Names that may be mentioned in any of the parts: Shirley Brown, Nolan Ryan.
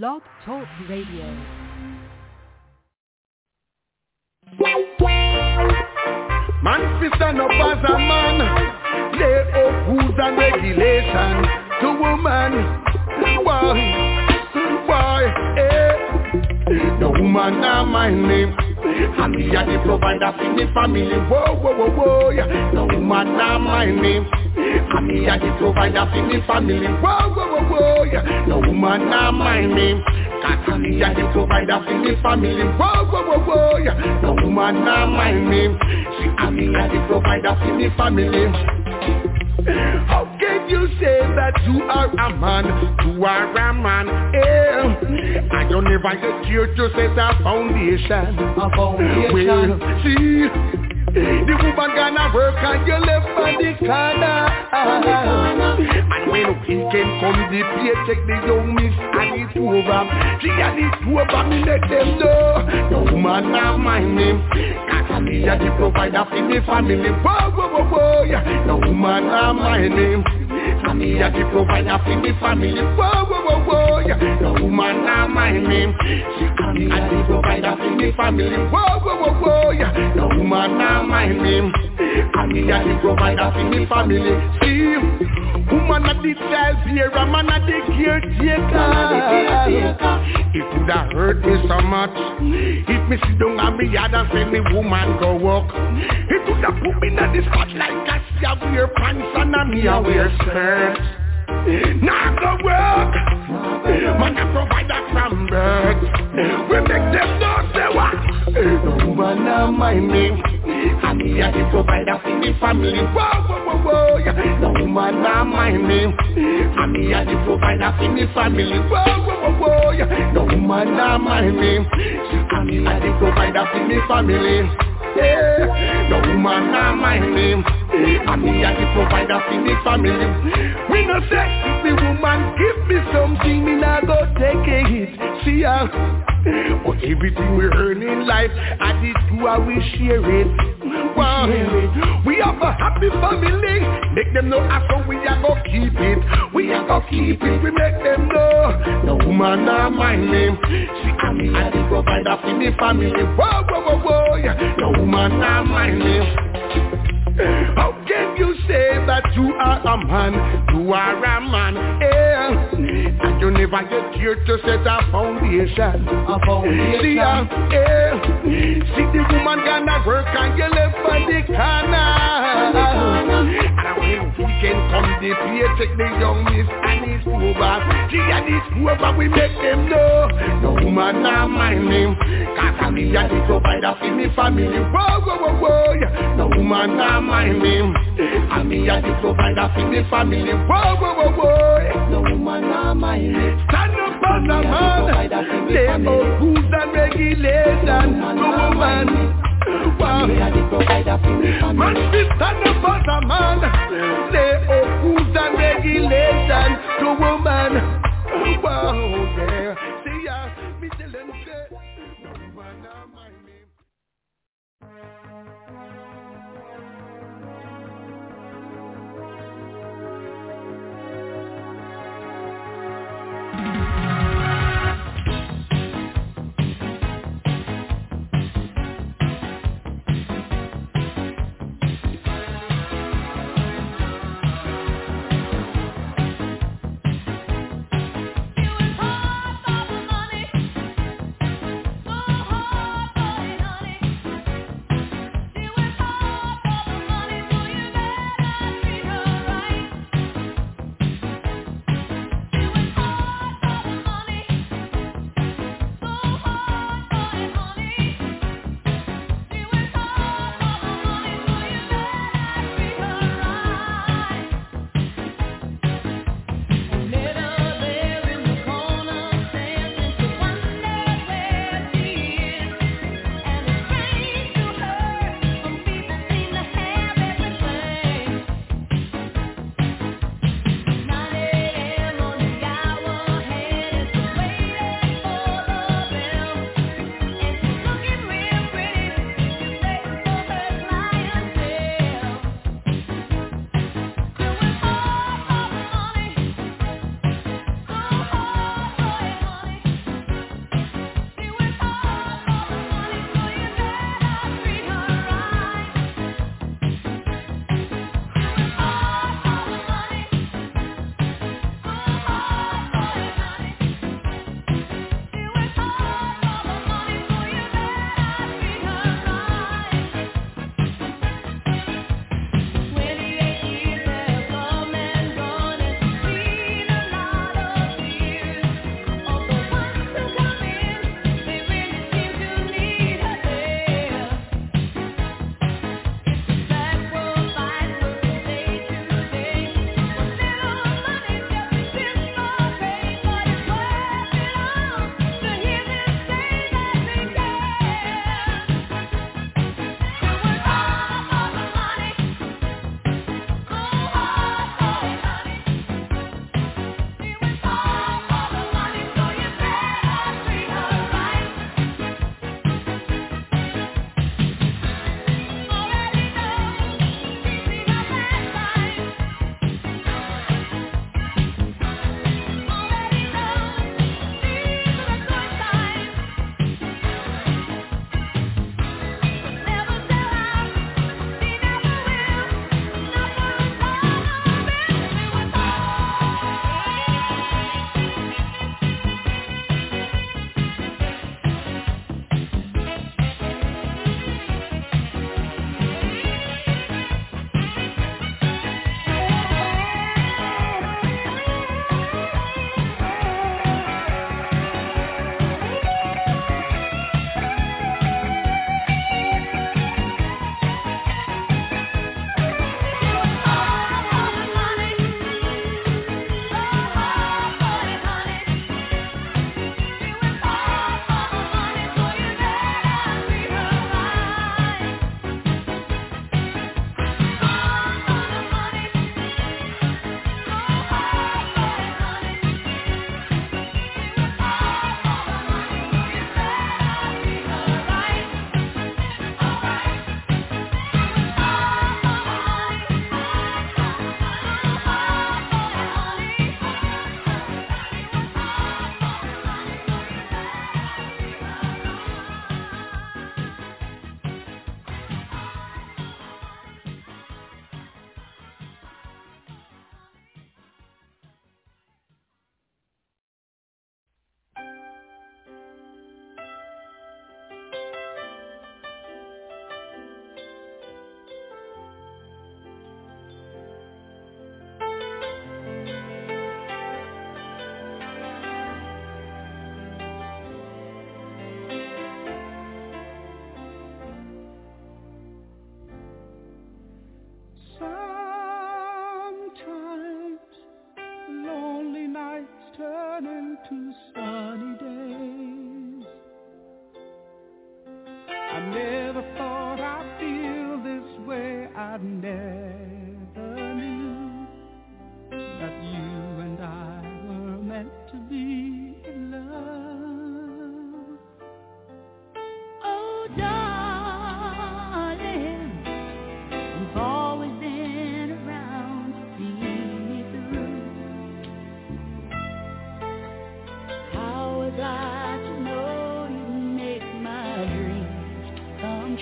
Blog Talk Radio. Man, sister, no as a man. Lay off rules and regulations to woman. Why, eh? The woman not my name, and me are the provider for the family. Whoa, whoa, whoa, whoa, yeah. The woman not my name, and me are the provider for the family. Whoa, whoa, whoa, whoa, yeah. The woman not my name, and me are the provider for the family. Whoa, whoa, whoa, whoa, yeah. The woman not my name, and me are the provider for the family. How can you say that you are a man, eh? I don't ever get you to set a foundation, well, see, the woman gonna work and you left by the corner. And when weekend comes, the paycheck, the young miss and it's over. She and it's over, me let them know. The woman not my name, and me a the provider for me family. Whoa, whoa, whoa, whoa, yeah. The woman a my name, and me a the provider for me family. Whoa, whoa, whoa, whoa, yeah. The woman a my name, and me a the provider for me family. Whoa, whoa, whoa, whoa, yeah. The woman a my name, and me a the provider for me family. See, woman at the child here, a man at the caretaker. It would have hurt me so much if me sit down on me yard and send me woman go walk. It would have put me in the spotlight cause I wear pants and me I wear skirts. Now go work, man a provider from birth. We make them know say what. The woman of my name, and me a the provider for the family. Whoa, whoa, whoa, whoa, yeah. The woman a my name, and me a the provider for the family. Whoa, whoa, whoa, whoa, yeah. The woman a my name, and me a the provider for the family. Yeah. The woman a my name, and me a the provider for the family. We no say the woman give me something, me nah go take it. See ya. But everything we earn in life, I did do I we share it. Wow. We have a happy family. Make them know how we are gonna keep it. We are gonna keep it. We make them know. The woman not my name, she and me are the provider for the family. Whoa, whoa, whoa, whoa, yeah. The woman not my name. How can you say that you are a man? You are a man, eh? And you never get here to set a foundation. See, eh? See the woman gonna work and you left for the corner. And when weekend comes, the paycheck, the young miss and it's over. She and it's over, we make them know. The woman not my name, cause I'm the provider for me family. Whoa, whoa, whoa, whoa, yeah. The woman not my name, and me a the provider for the family. Whoa, whoa, whoa, whoa. No woman a my name. Stand up as a man. Lay out rules and regulations. No woman. Wow. Man, stand up as a man. Lay out rules and regulations. No woman. Wow, yeah. See ya, me tell them say, no woman a my name.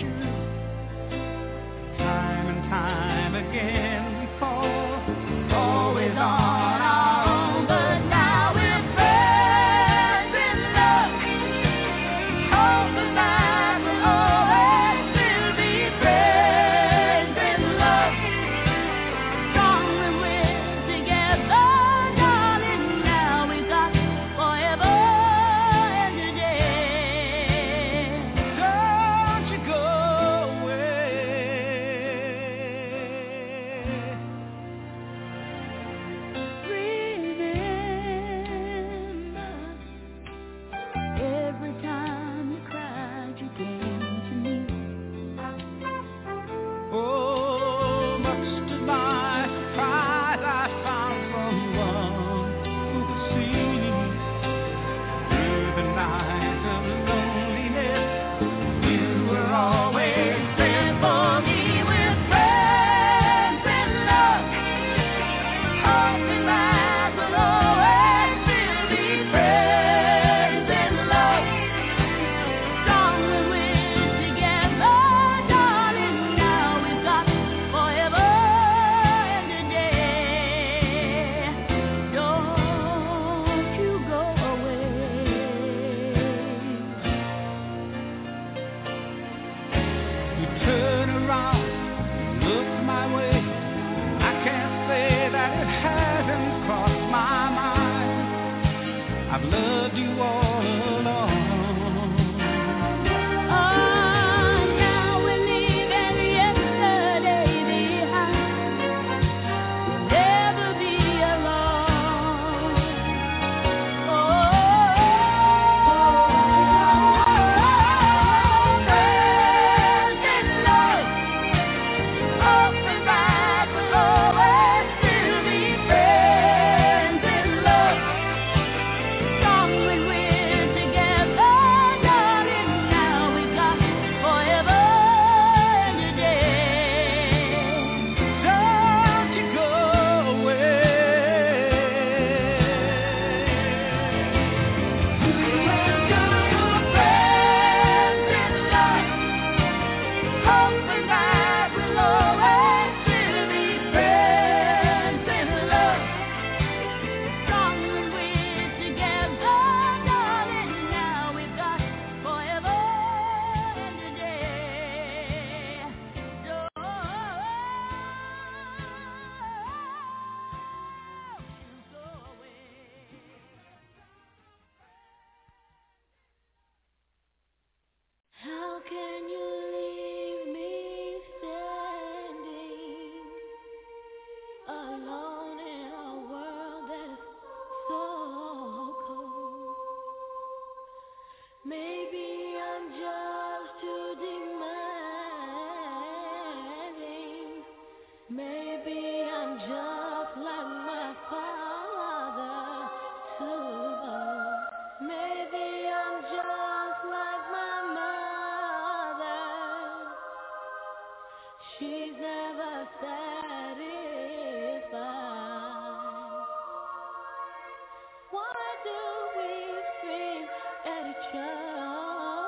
you time and time again before, always on our own, but now we're friends in love. Hope the line will always still be friends in love. Strongly we're together, darling, now we've got forever and a day. Don't you go away. Remember, every time you cried, you came to me. Oh, much to my surprise, I found someone who could see through the night of loneliness. You were always there for me. We're friends in love. Hope and lies will always still be friends in love. Strongly we're together, darling, now we've got forever and a day. Don't you go away. You turn around, look my way. I can't say that it hasn't crossed my mind. I've loved you all along. Oh, now we're leaving yesterday behind. Never be alone. Oh, friends in love. Hope and lies will always still be friends in love. Strongly we're together, darling, now we've got forever and a day. Don't you go away. We're just friends in love. Hope and lies will always still be friends in love. Strongly we're together, darling, now we've got forever and a day. Don't go away. How can you leave me standing alone in a world that is so cold? Maybe I'm just too demanding. Maybe I'm just like my father to love. Maybe I'm just like my mother. She's never satisfied. Why do we scream at each other?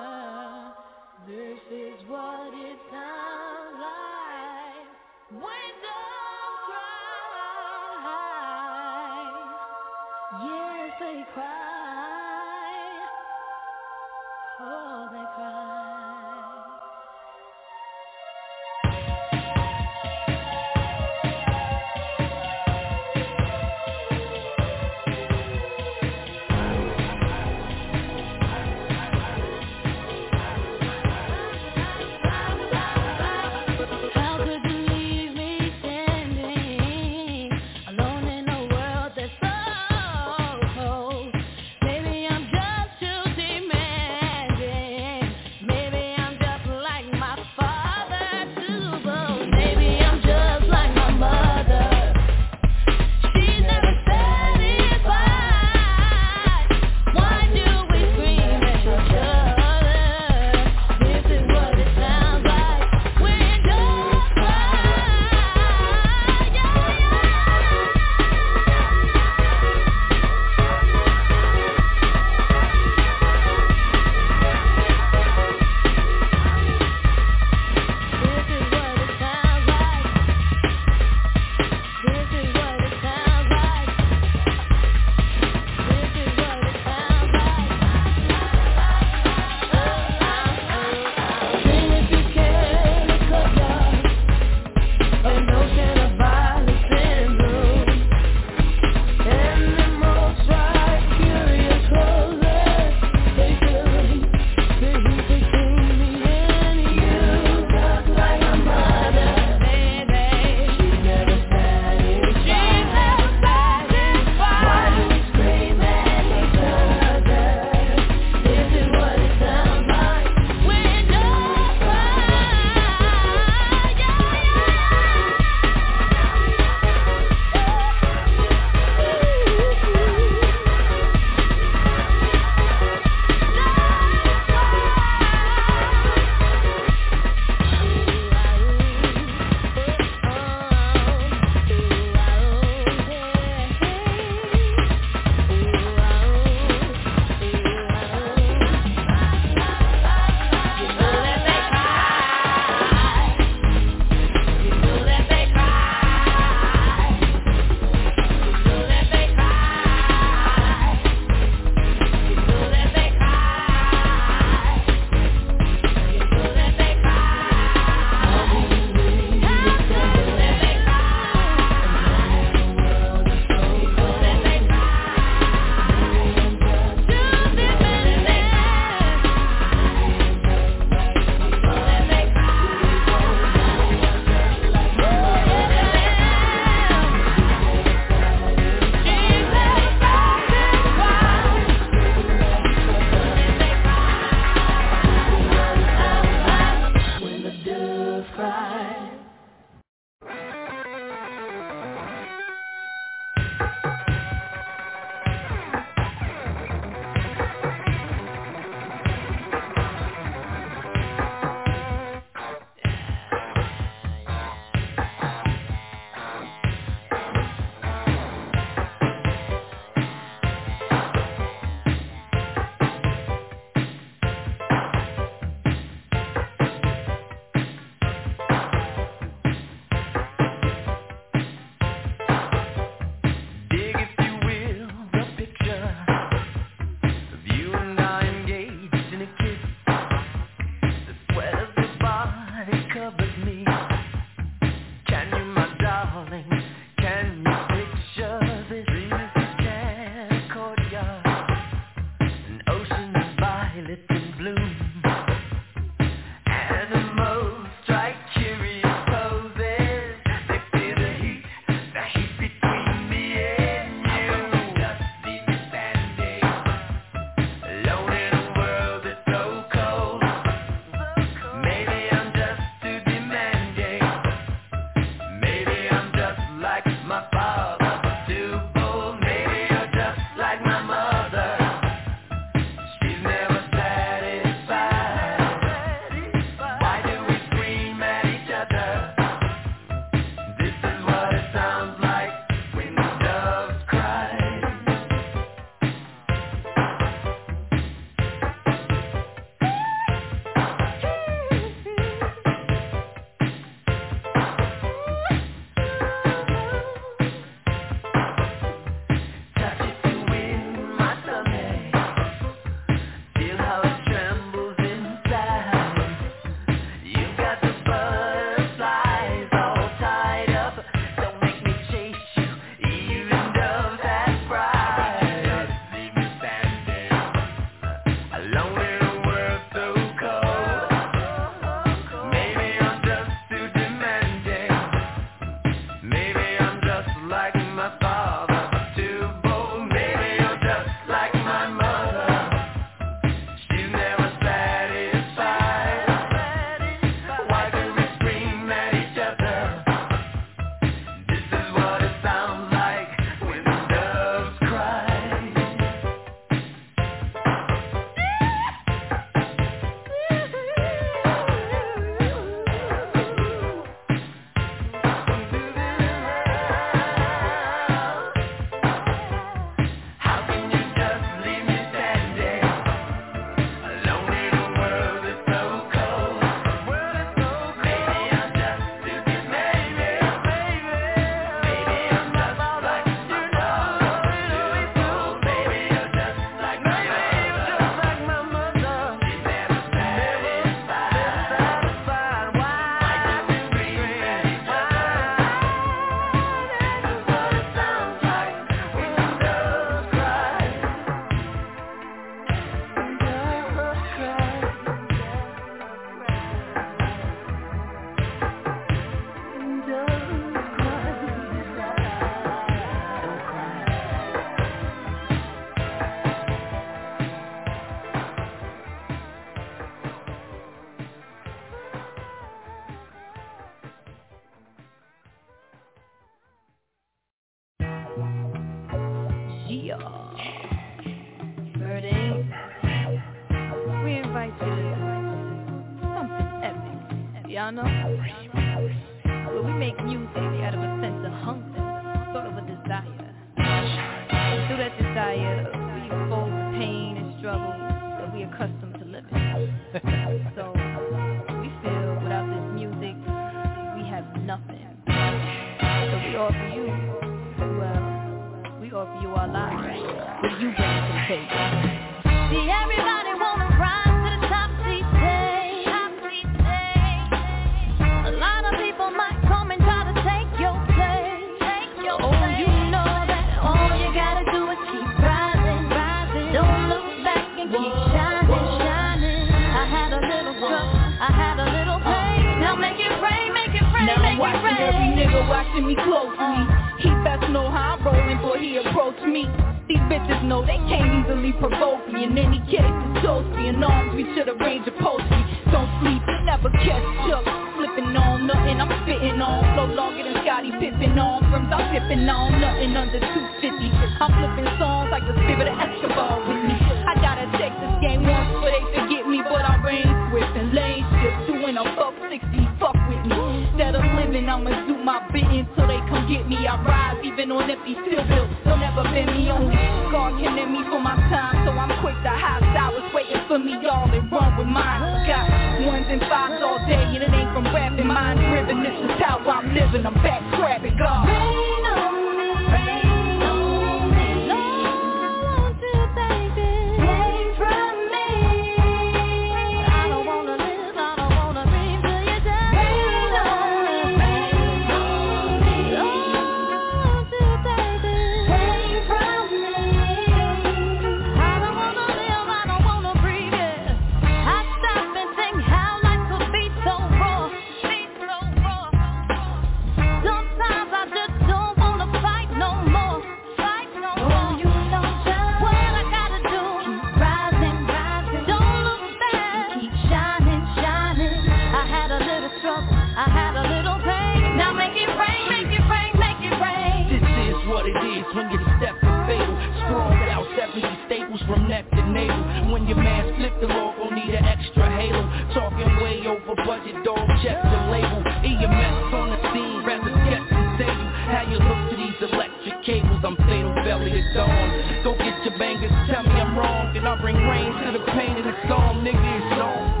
tattoos from neck to navel. When your man flip the log, gon' need an extra halo. Talking way over budget, dog, check the label. EMS on the scene, rather get and save you. How you look to these electric cables, I'm fatal belly to dawn. Go get your bangers, tell me I'm wrong, then I'll bring rain to the pain in the storm, nigga, it's on.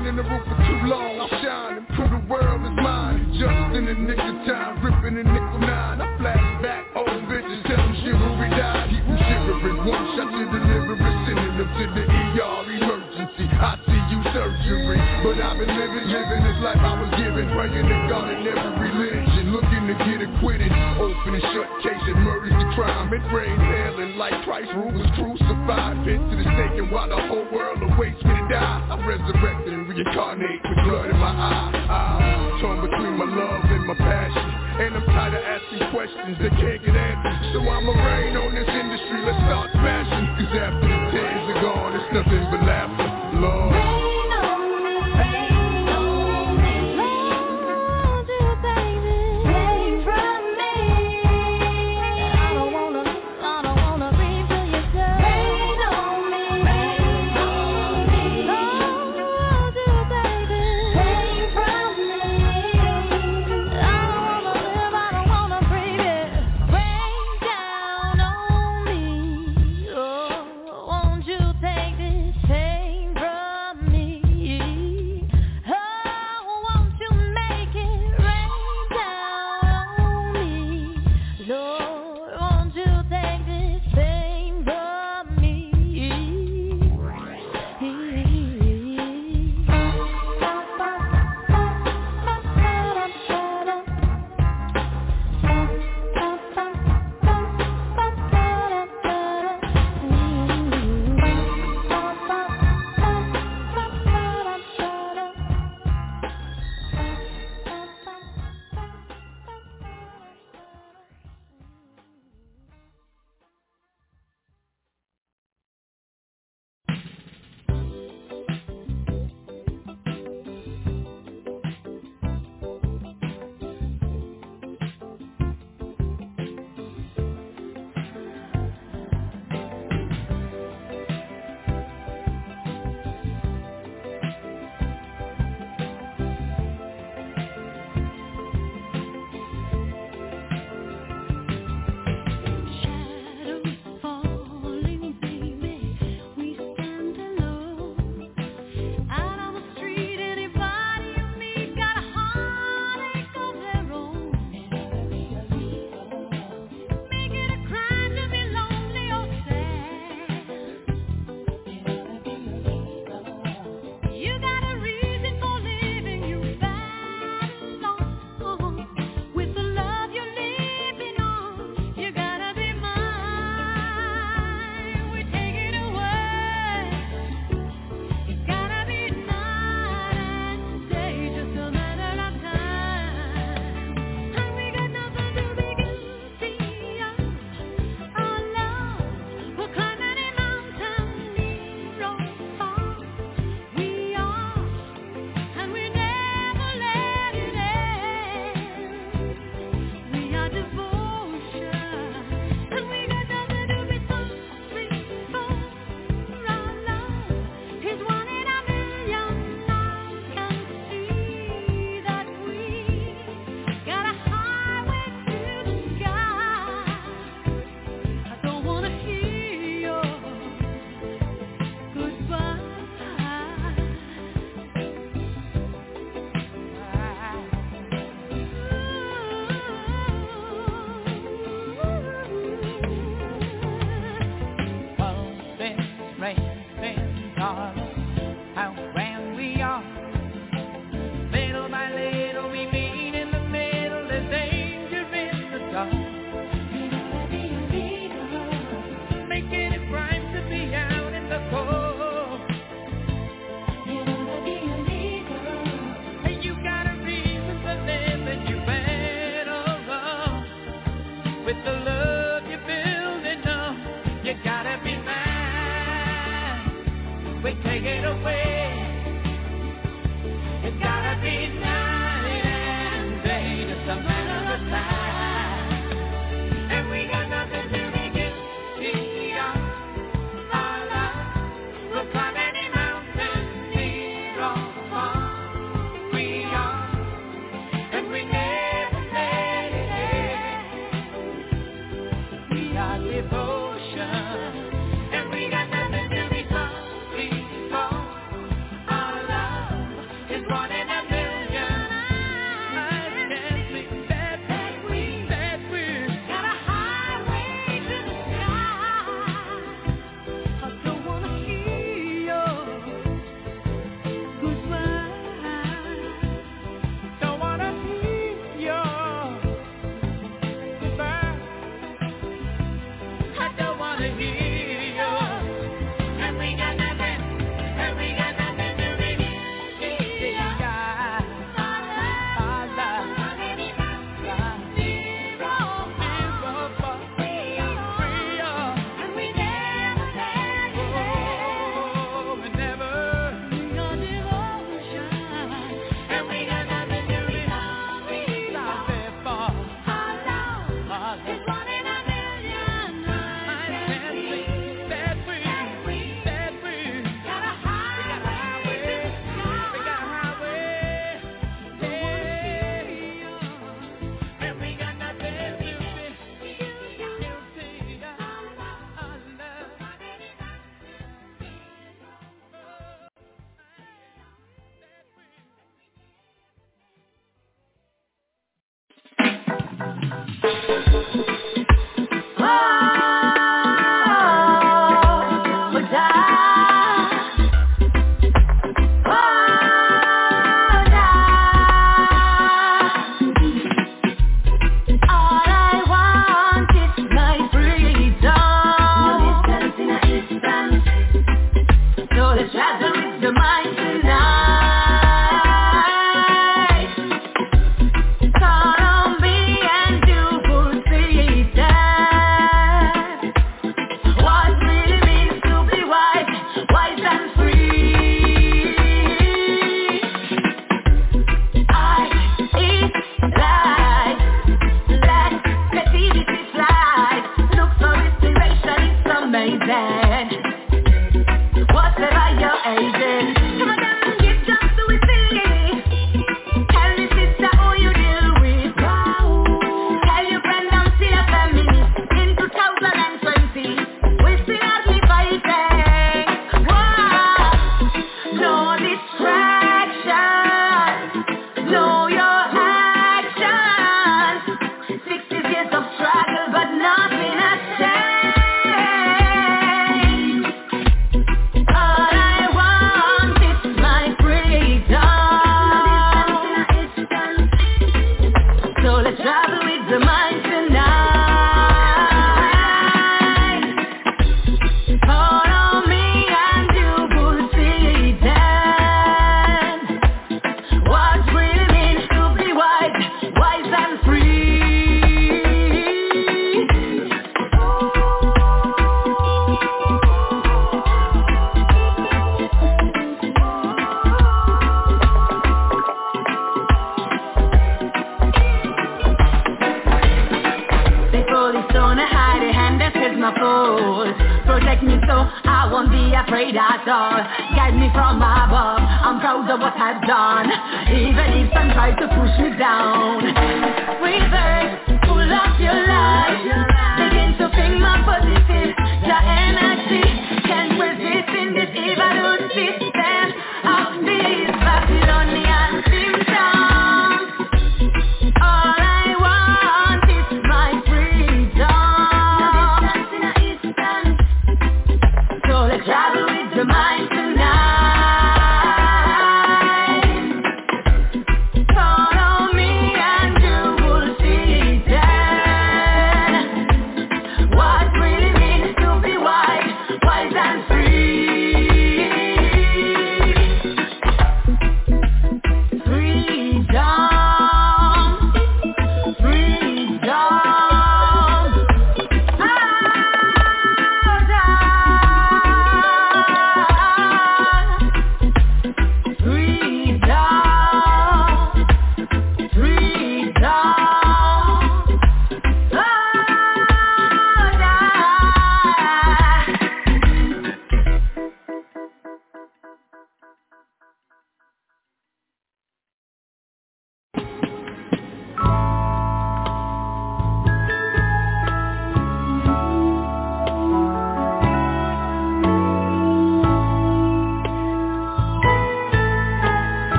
In the roof for too long, I shine and prove the world is mine. Just in the nick of time, ripping a nickel nine. I flash back, old bitches, tell them chivalry died. Keep them shivering, one shot to deliver it, sending them to the ER emergency. I see you surgery, but I've been living this life I was given. Praying to God in every religion, looking to get acquitted. Open and shut case, it murders the crime. It rains hell and light, Christ rule was crucified. Fit to the stake and while the whole world awaits me to die, I'm resurrected. Incarnate with blood in my eye. I'm torn between my love and my passion, and I'm tired of asking questions that can't get answered. So I'ma rain on this industry, let's start smashing, cause after the days are gone, it's nothing but laughter. Lord, take this.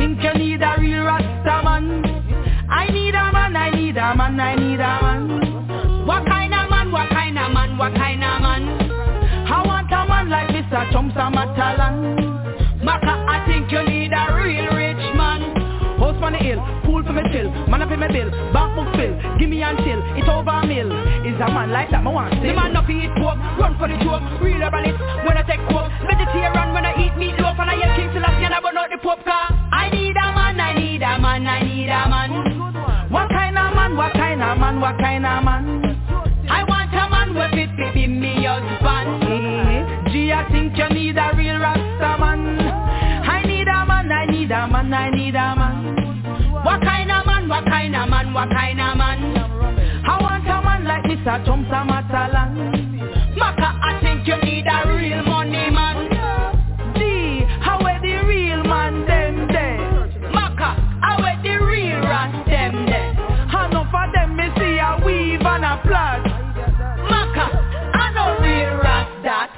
think you need a real Rasta man. I need a man, I need a man, I need a man. What kind of man, what kind of man, what kind of man? I want a man like Mr. Chomsa Matalan. Maka, I think you need a real rich man. Host on the hill, pool for me chill, man up in my bill, back book fill, give me and chill, it's over a mill. Is a man like that, my one still. The man up eat pork, run for the joke, real herbalist, when I take coke, vegetarian when I eat meat loaf, and I yell King Selassie and I burn out the Pope car. I need a man, I need a man, I need a man. What kind of man, what kind of man, what kind of man? I want a man with it, baby, me husband. Gee, I think you need a real Rasta man. I need a man, I need a man, I need a man. What kind of man, what kind of man, what kind of man? I want a man like Mr. Chomsa Matalan. Maka, I think you need a real money man. See, how are the real man them there? Maka, how are the real rat them there? And enough of them me see a weave and a plug. Maka, I know real rat that.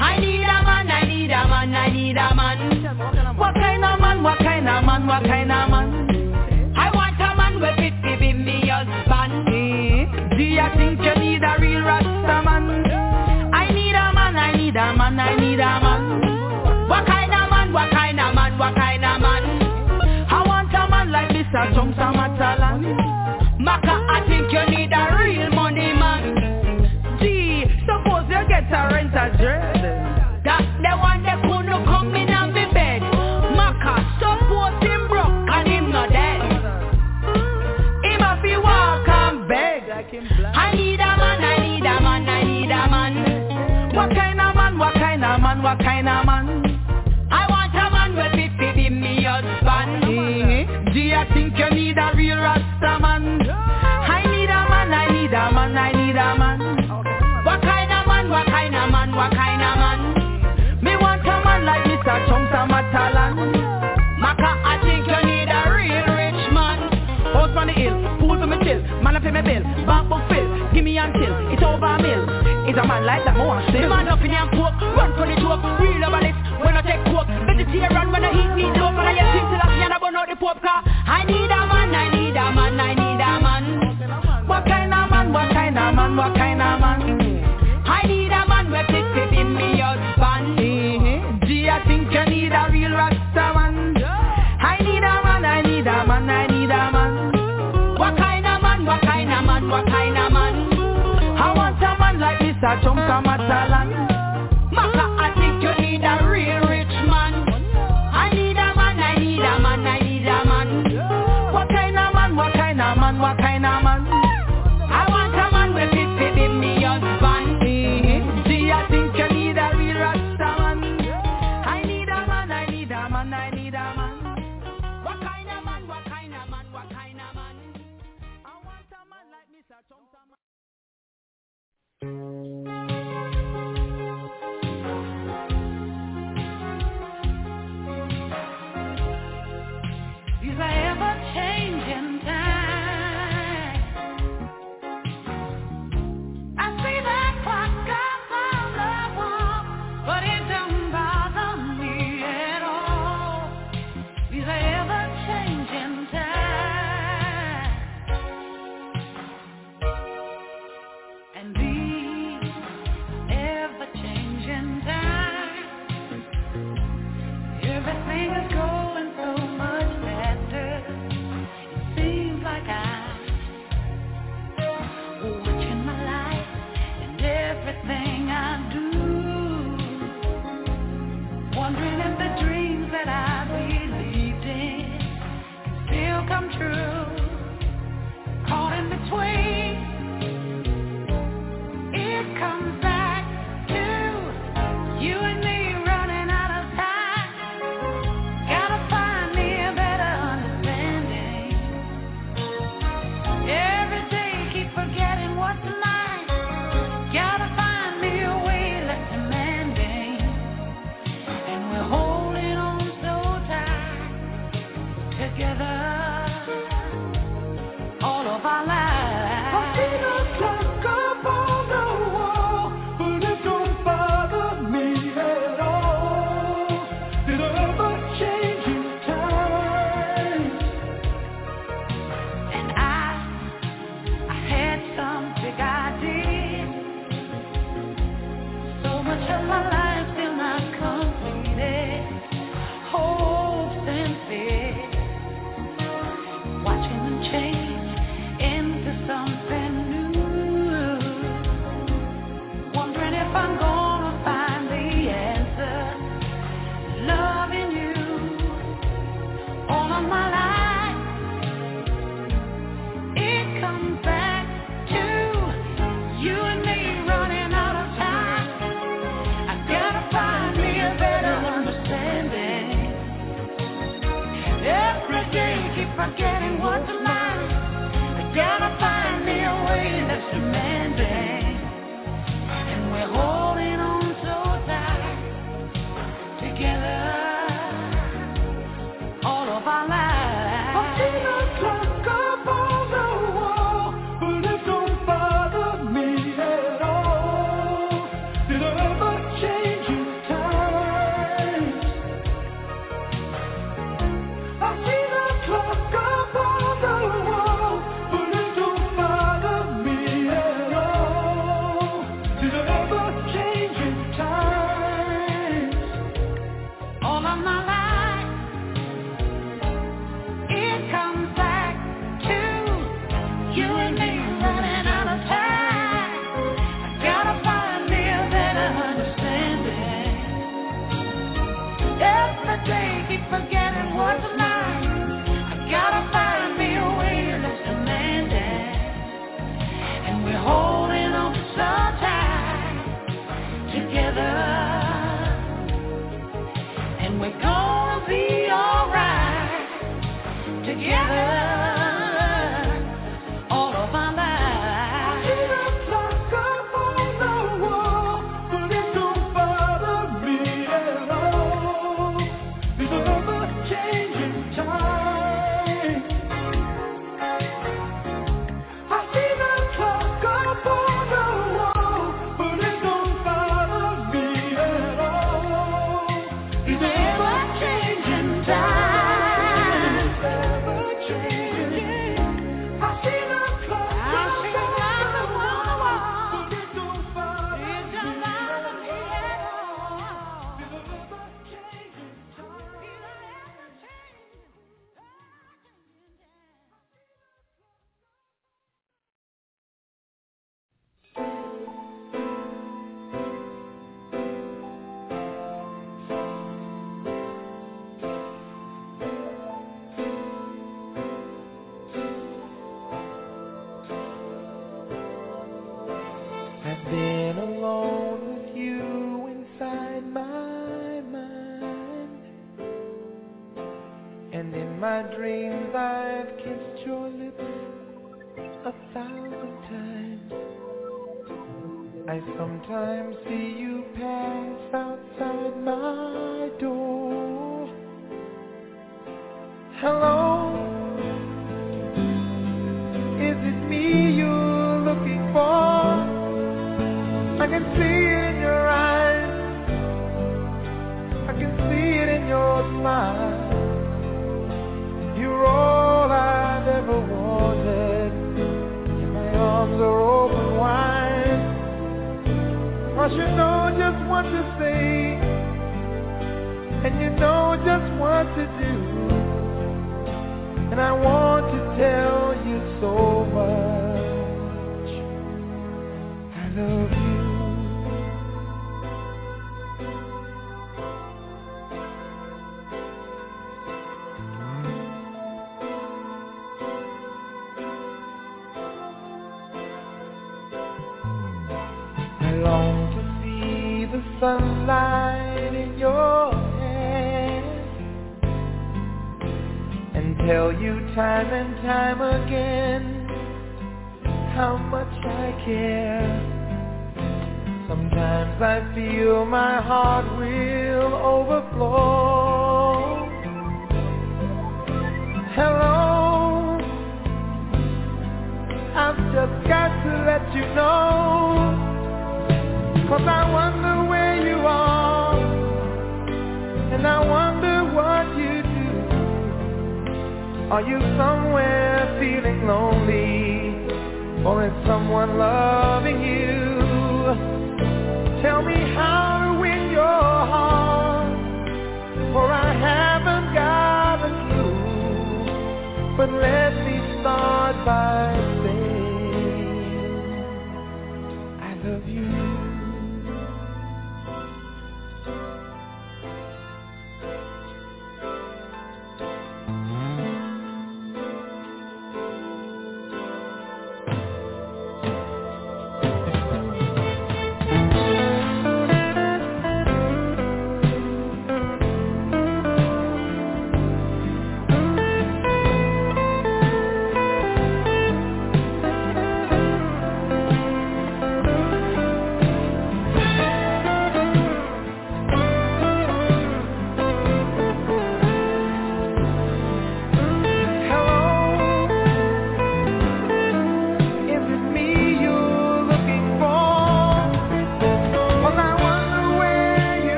I need a man, I need a man, I need a man. What kind of man, what kind of man, what kind of man? I think you need a real Rasta man. I need a man, I need a man, I need a man. What kind of man, what kind of man, what kind of man? I want a man like Mr. Chomsa Matalan. Maka, I think you need a real money man. Gee, suppose you get a rent a dread. That's the one that couldn't come in on the bed. Maka, suppose him broke and him not dead. He must be walk and beg. I need a man, I need a man, I need a man. What kind of man, what kind of man, what kind of man? I want a man with it, baby, me husband. Gee, I think you need a real Rasta man. I need a man, I need a man, I need a man. What kind of man, what kind of man, what kind of man? Me want a man like Mr. Chomsa Matalan. Maka, I think you need a real rich man. House on the hill, pool for me chill, man up in my bill. Bamboo fill, give me until it's over a mill. Is a man like that, more one still. The man up in your pork, run for the joke, real herbalist, when I take coke, vegetarian when I eat meat loaf, and I yell King Selassie and I burn out the Pope car. I need a man, I need a man, I need a man. What kind of man, what kind of man, what kind of man? I need a man with it in me husband. Gee, I think you need a real Rasta man. I need a man, I need a man, I need a man. What kind of man, what kind of man, what kind of man? I want a man like Mr. Chomsa Matalan. Maka, I think you need a real rich man. I need a man, I need a man, I need a man. What kind of man, what kind of man, what kind of man? I want a man with it in me husband. Gee, I think you need a real Rasta man. I need a man, I need a man, I need a man. What kind of man, what kind of man, what kind of man? Thank you.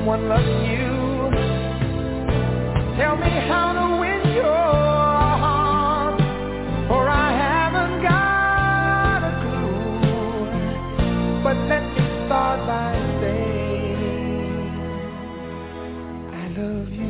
someone loves you. Tell me how to win your heart, for I haven't got a clue. But let me start by saying I love you.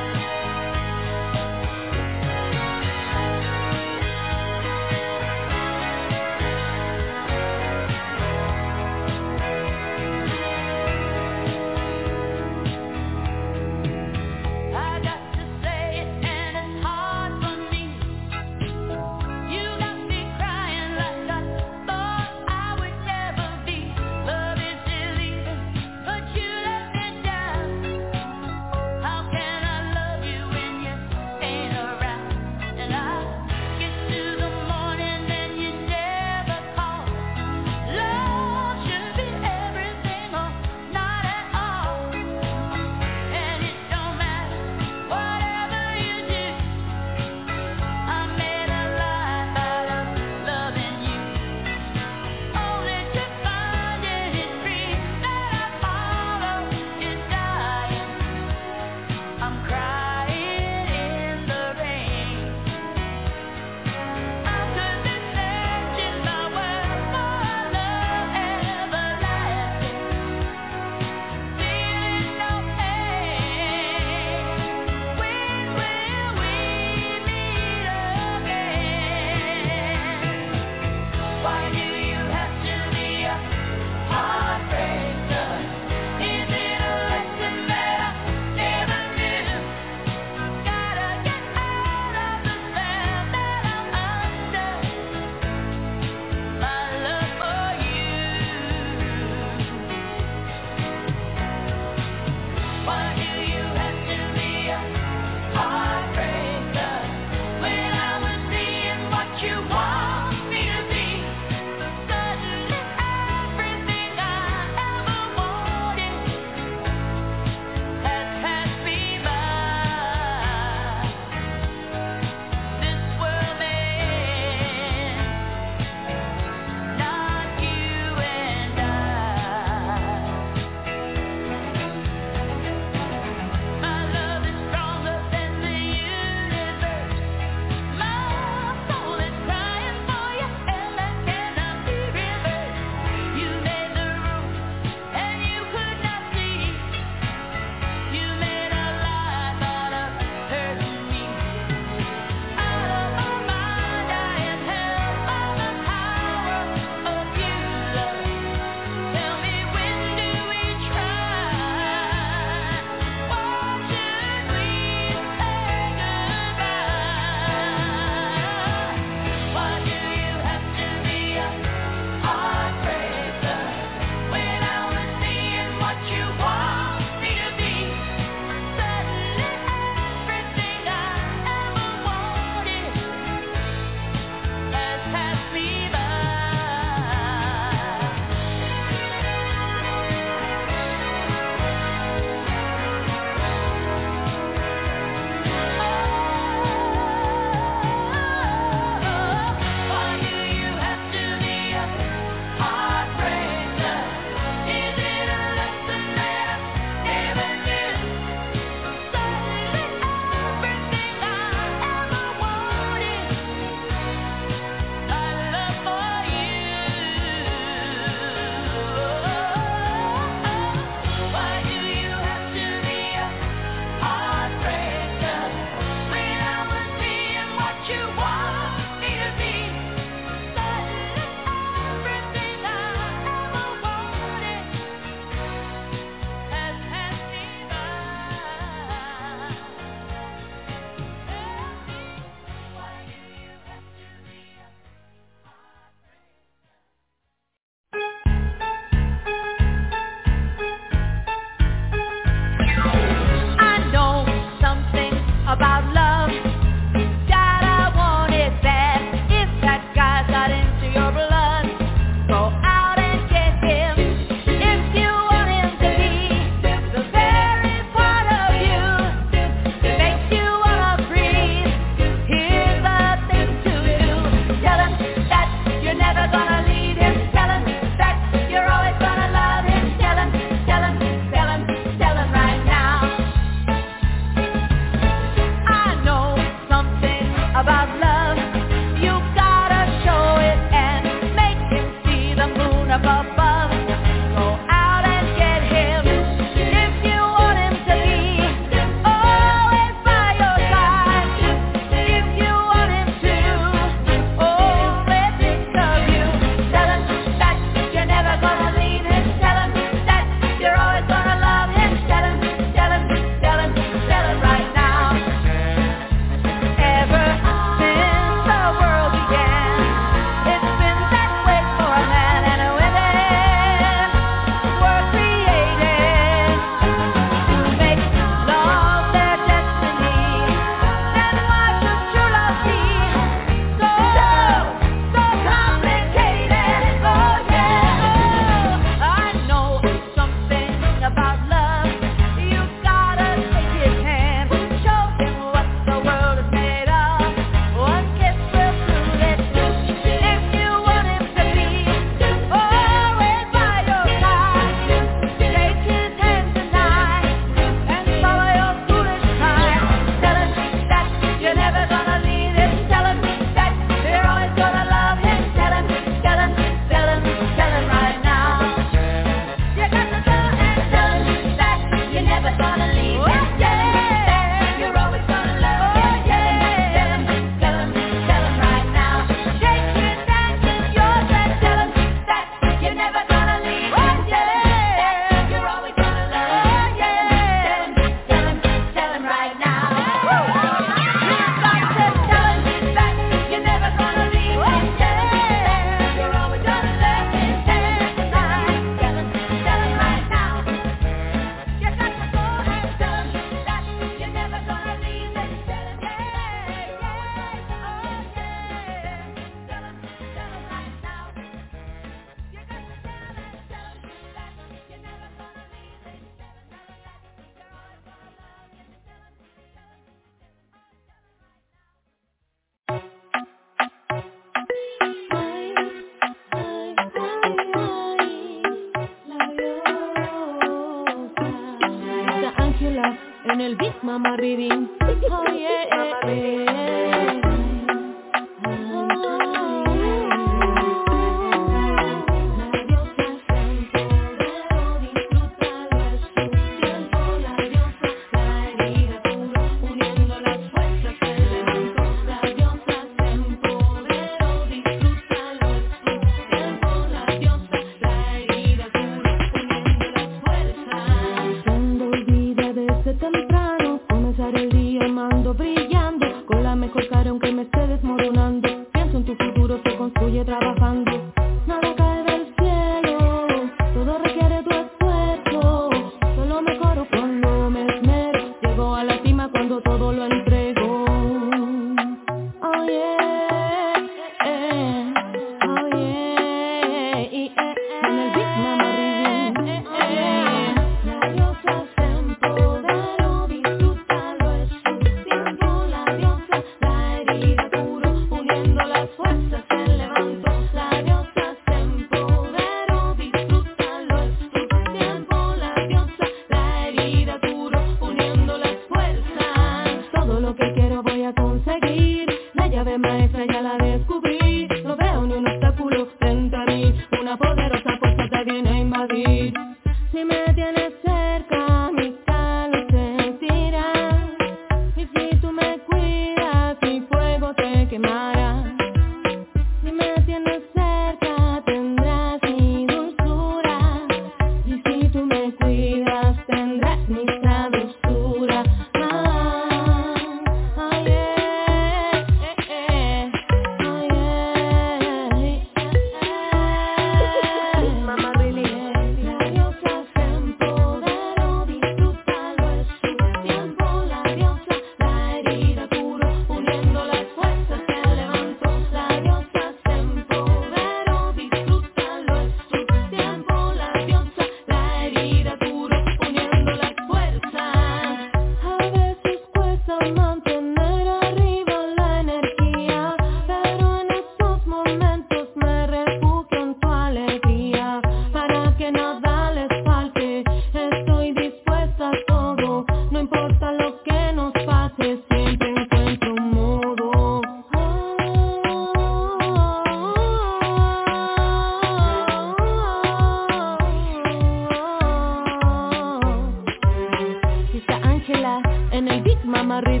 Let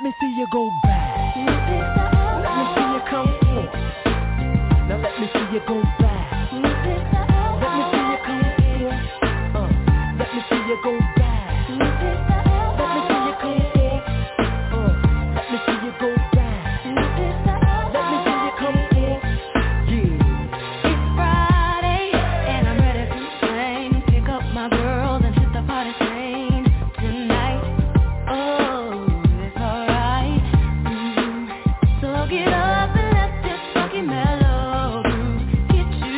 me see you go back. Let me see you come forth. Now let me see you go back. Let me see you come forth. Let me see you go back. Let me see you come forth. Let me see you go back. Let me see you come forth. Yeah. It's Friday and I'm ready to sing. Pick up my girls and hit the party scene tonight. Oh. Get up and let this funky melody get you.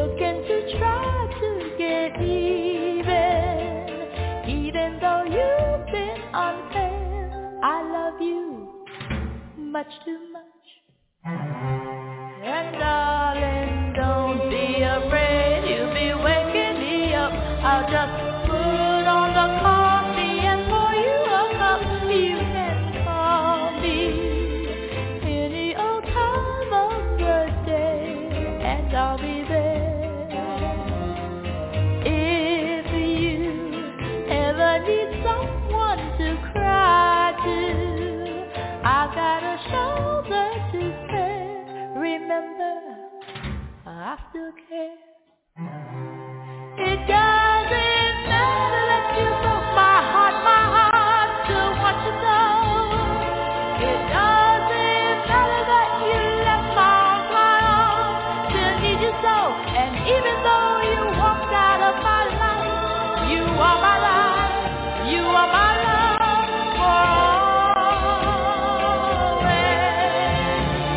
looking to try to get even, even though you've been unfair. I love you much too much. And darling, don't be afraid, you'll be waking me up. I'll just put on the coffee and pour you a cup. You can call me any old time of the day, and I'll be there. If you ever need someone to cry to, I've got a shoulder to stand. Remember, I still care. It doesn't matter that you broke my heart still wants to know. It doesn't matter that you left my heart on, still need you so. And even though you walked out of my life, you are my life, you are my love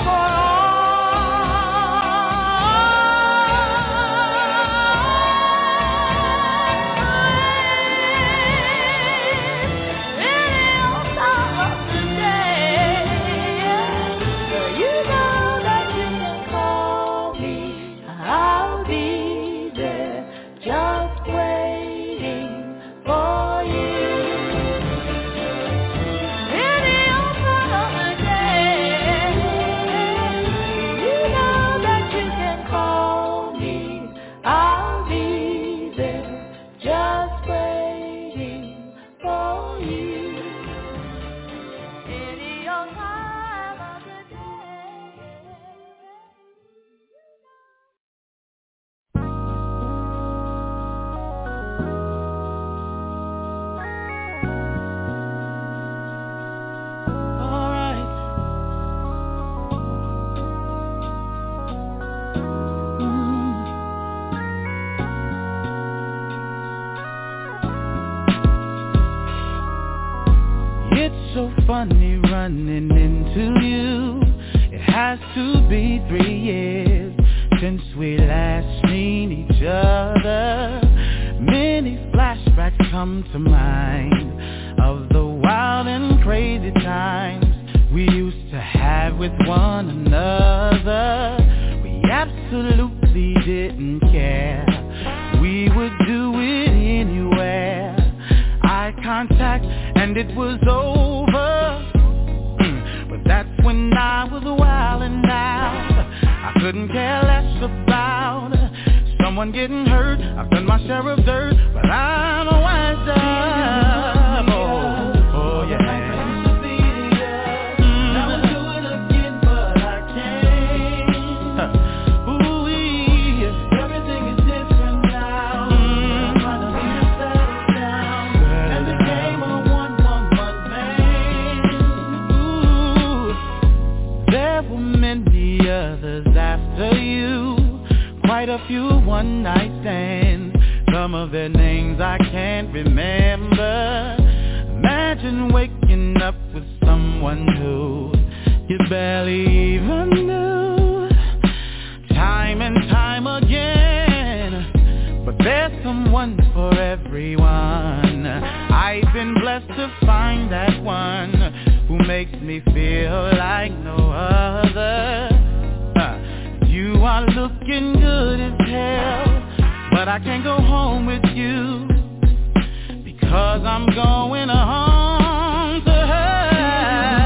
for all. Funny running into you. It has to be 3 years since we last seen each other. Many flashbacks come to mind of the wild and crazy times we used to have with one another. We absolutely didn't care. We would do it anywhere. Eye contact and it was over. That's when I was wildin' out. I couldn't care less about someone getting hurt. I've done my share of dirt, but I'm a wiser. Oh yeah. A few one night stands, some of their names I can't remember. Imagine waking up with someone who you barely even knew, time and time again. But there's someone for everyone. I've been blessed to find that one who makes me feel like no other. You are looking good as hell, but I can't go home with you because I'm going home to her.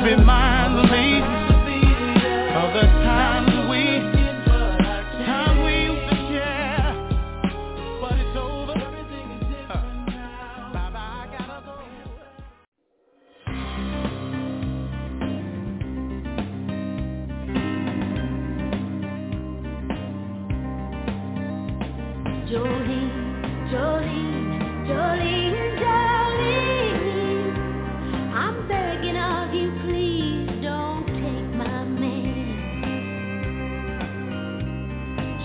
It reminds me of the time we used to share, but it's over. Everything is different now. Bye bye, gotta go. Jolene, Jolene, Jolene.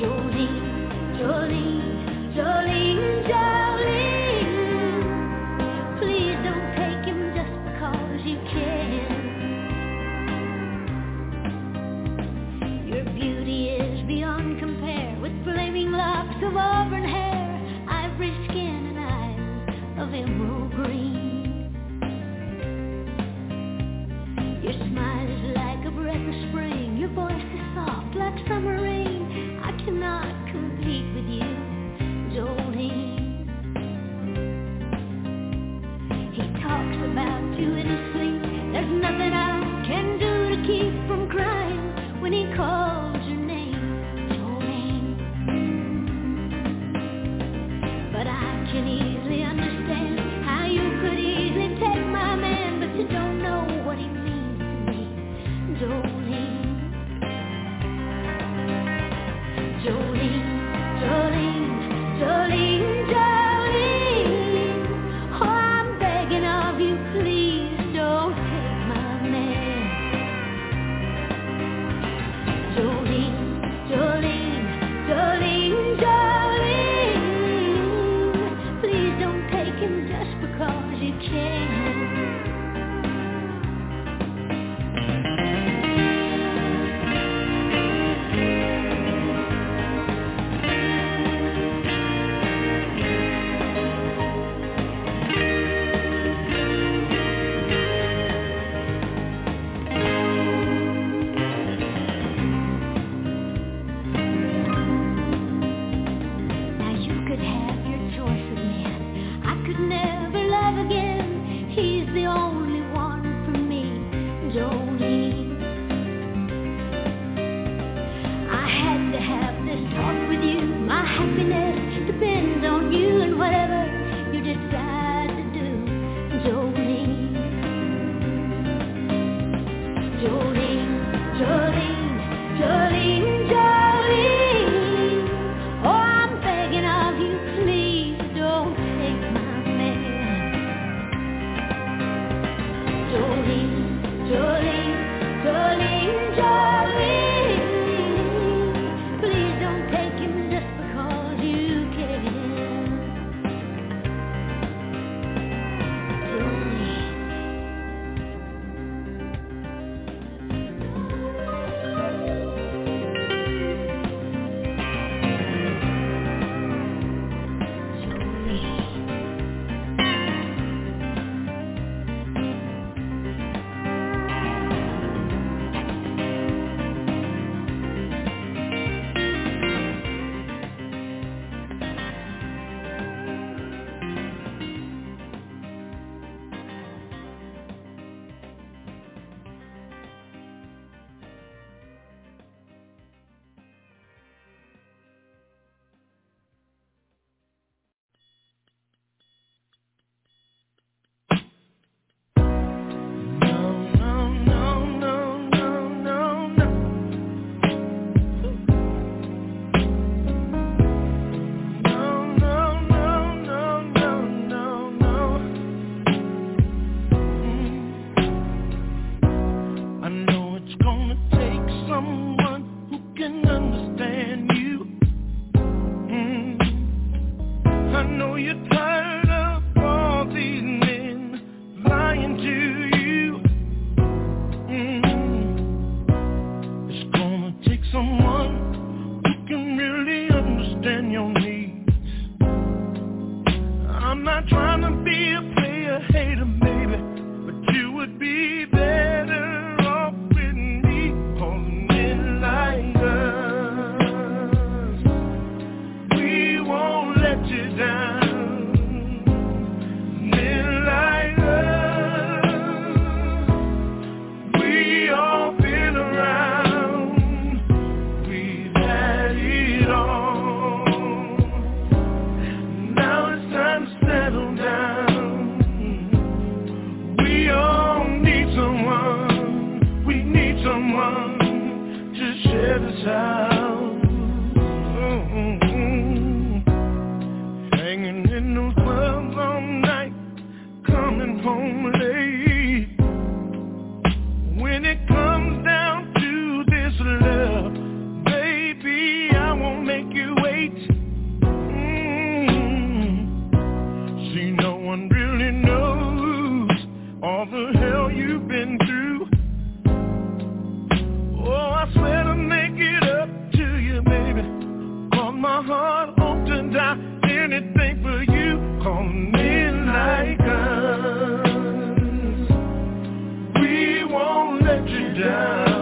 Jolene, Jolene, Jolene, please don't take him just because you can. Your beauty is beyond compare, with flaming locks of auburn hair, ivory skin and eyes of emerald green. Your smile is like a breath of spring, your voice is soft like summer rain. I cannot compete with you, Jolene. He talks about you in his sleep. There's nothing I can do to keep from crying when he calls your name, Jolene. But I can easily understand how you could easily take my man, but you don't know what he means to me, Jolene. Jolene, Jolene, Jolene, Jolene, oh, I'm begging of you, please don't take my man. Jolene, Jolene, Jolene, Jolene, please don't take him just because you can. hear the sound, hanging in those clubs all night, coming home late. When it comes down to this love, baby, I won't make you wait. See, no one really knows all the hell you've been through. I swear to make it up to you, baby. On my heart, open die, anything for you. Call me like us. We won't let you down.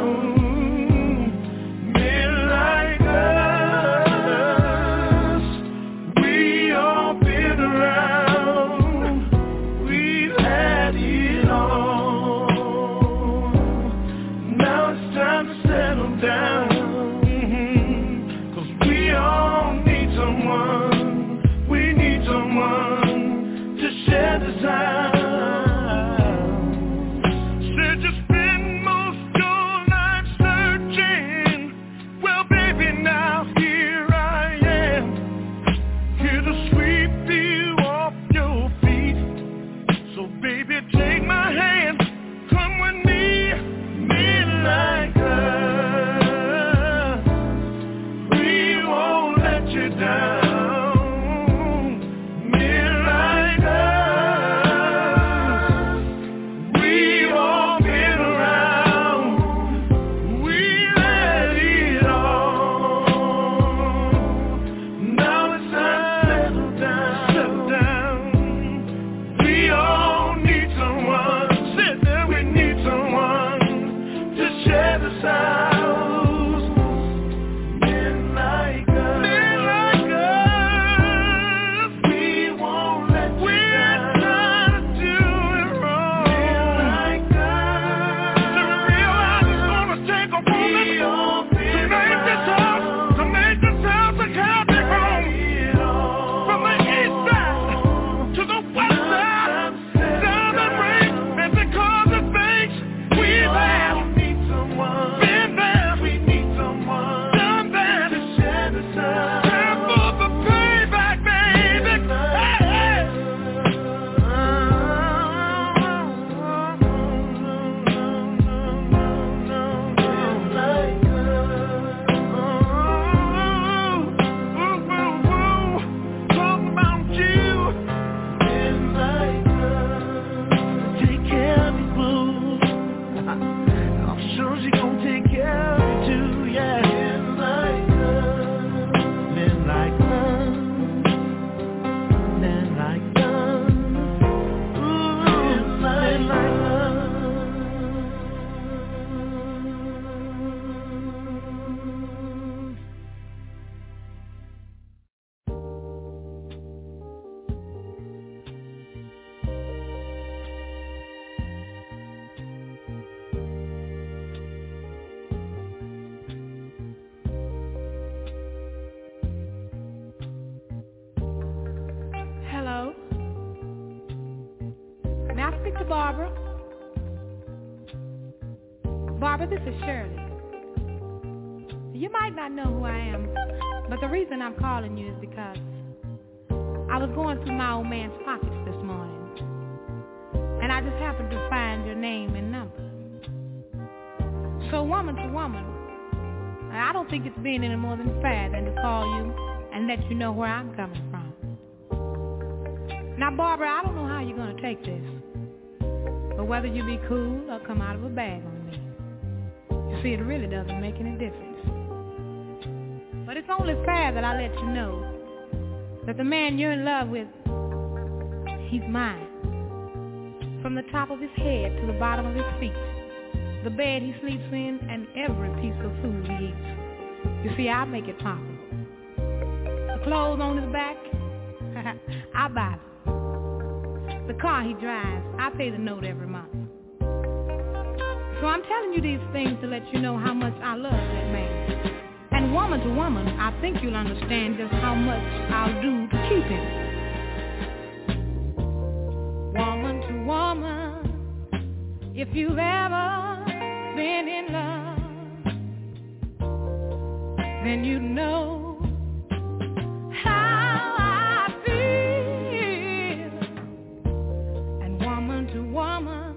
Barbara, this is Shirley. You might not know who I am, but the reason I'm calling you is because I was going through my old man's pockets this morning, and I just happened to find your name and number. So woman to woman, I don't think it's being any more than fair than to call you and let you know where I'm coming from. Now, Barbara, I don't know how you're going to take this, but whether you be cool or come out of a bag on me, see, it really doesn't make any difference. But it's only fair that I let you know that the man you're in love with, he's mine. From the top of his head to the bottom of his feet, the bed he sleeps in, and every piece of food he eats. You see, I make it possible. The clothes on his back, I buy them. The car he drives, I pay the note every month. So I'm telling you these things to let you know how much I love that man. And woman to woman, I think you'll understand just how much I'll do to keep him. Woman to woman, if you've ever been in love, then you know how I feel. And woman to woman,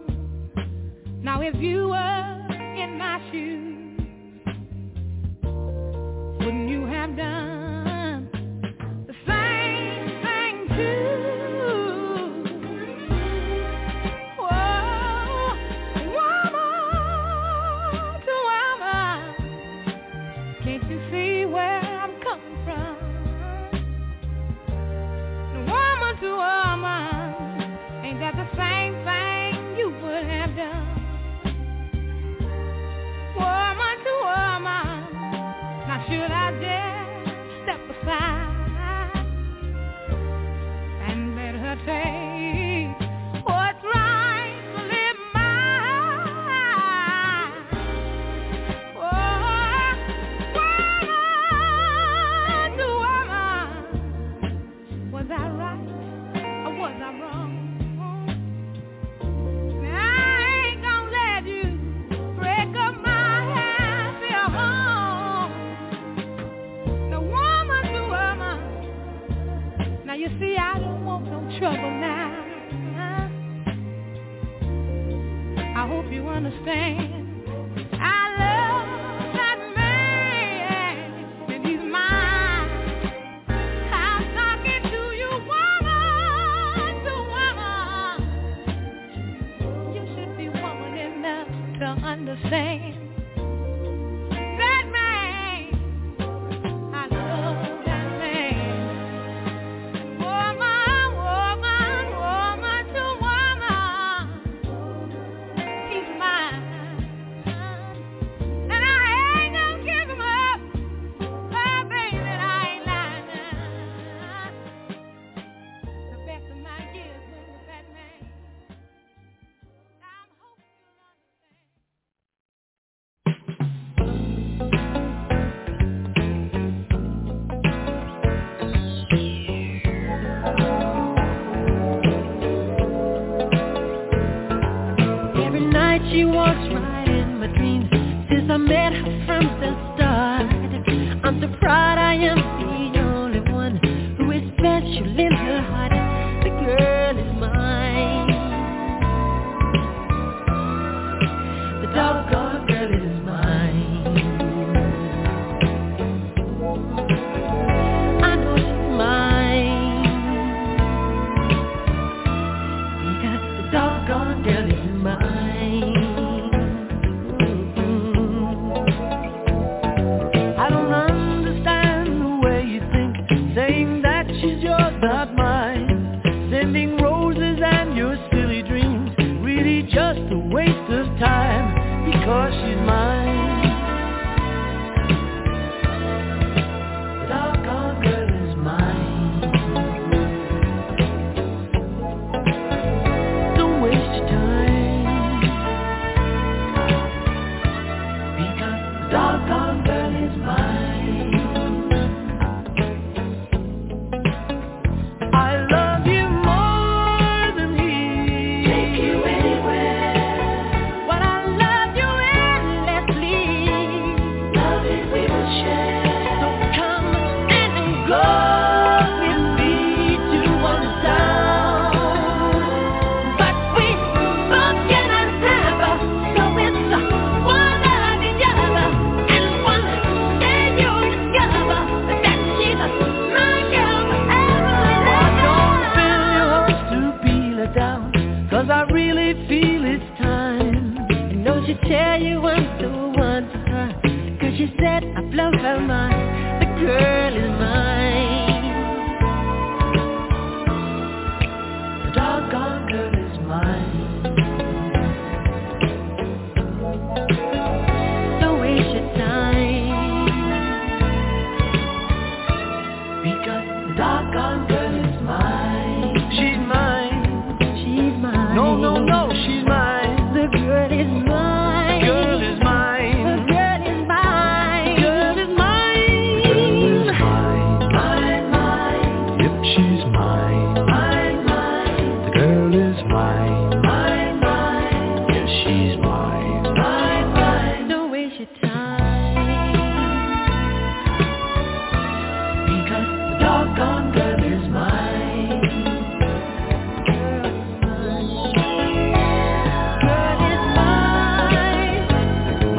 now if you were in my shoes, wouldn't you have done the same thing too? Whoa, woman to woman, can't you see?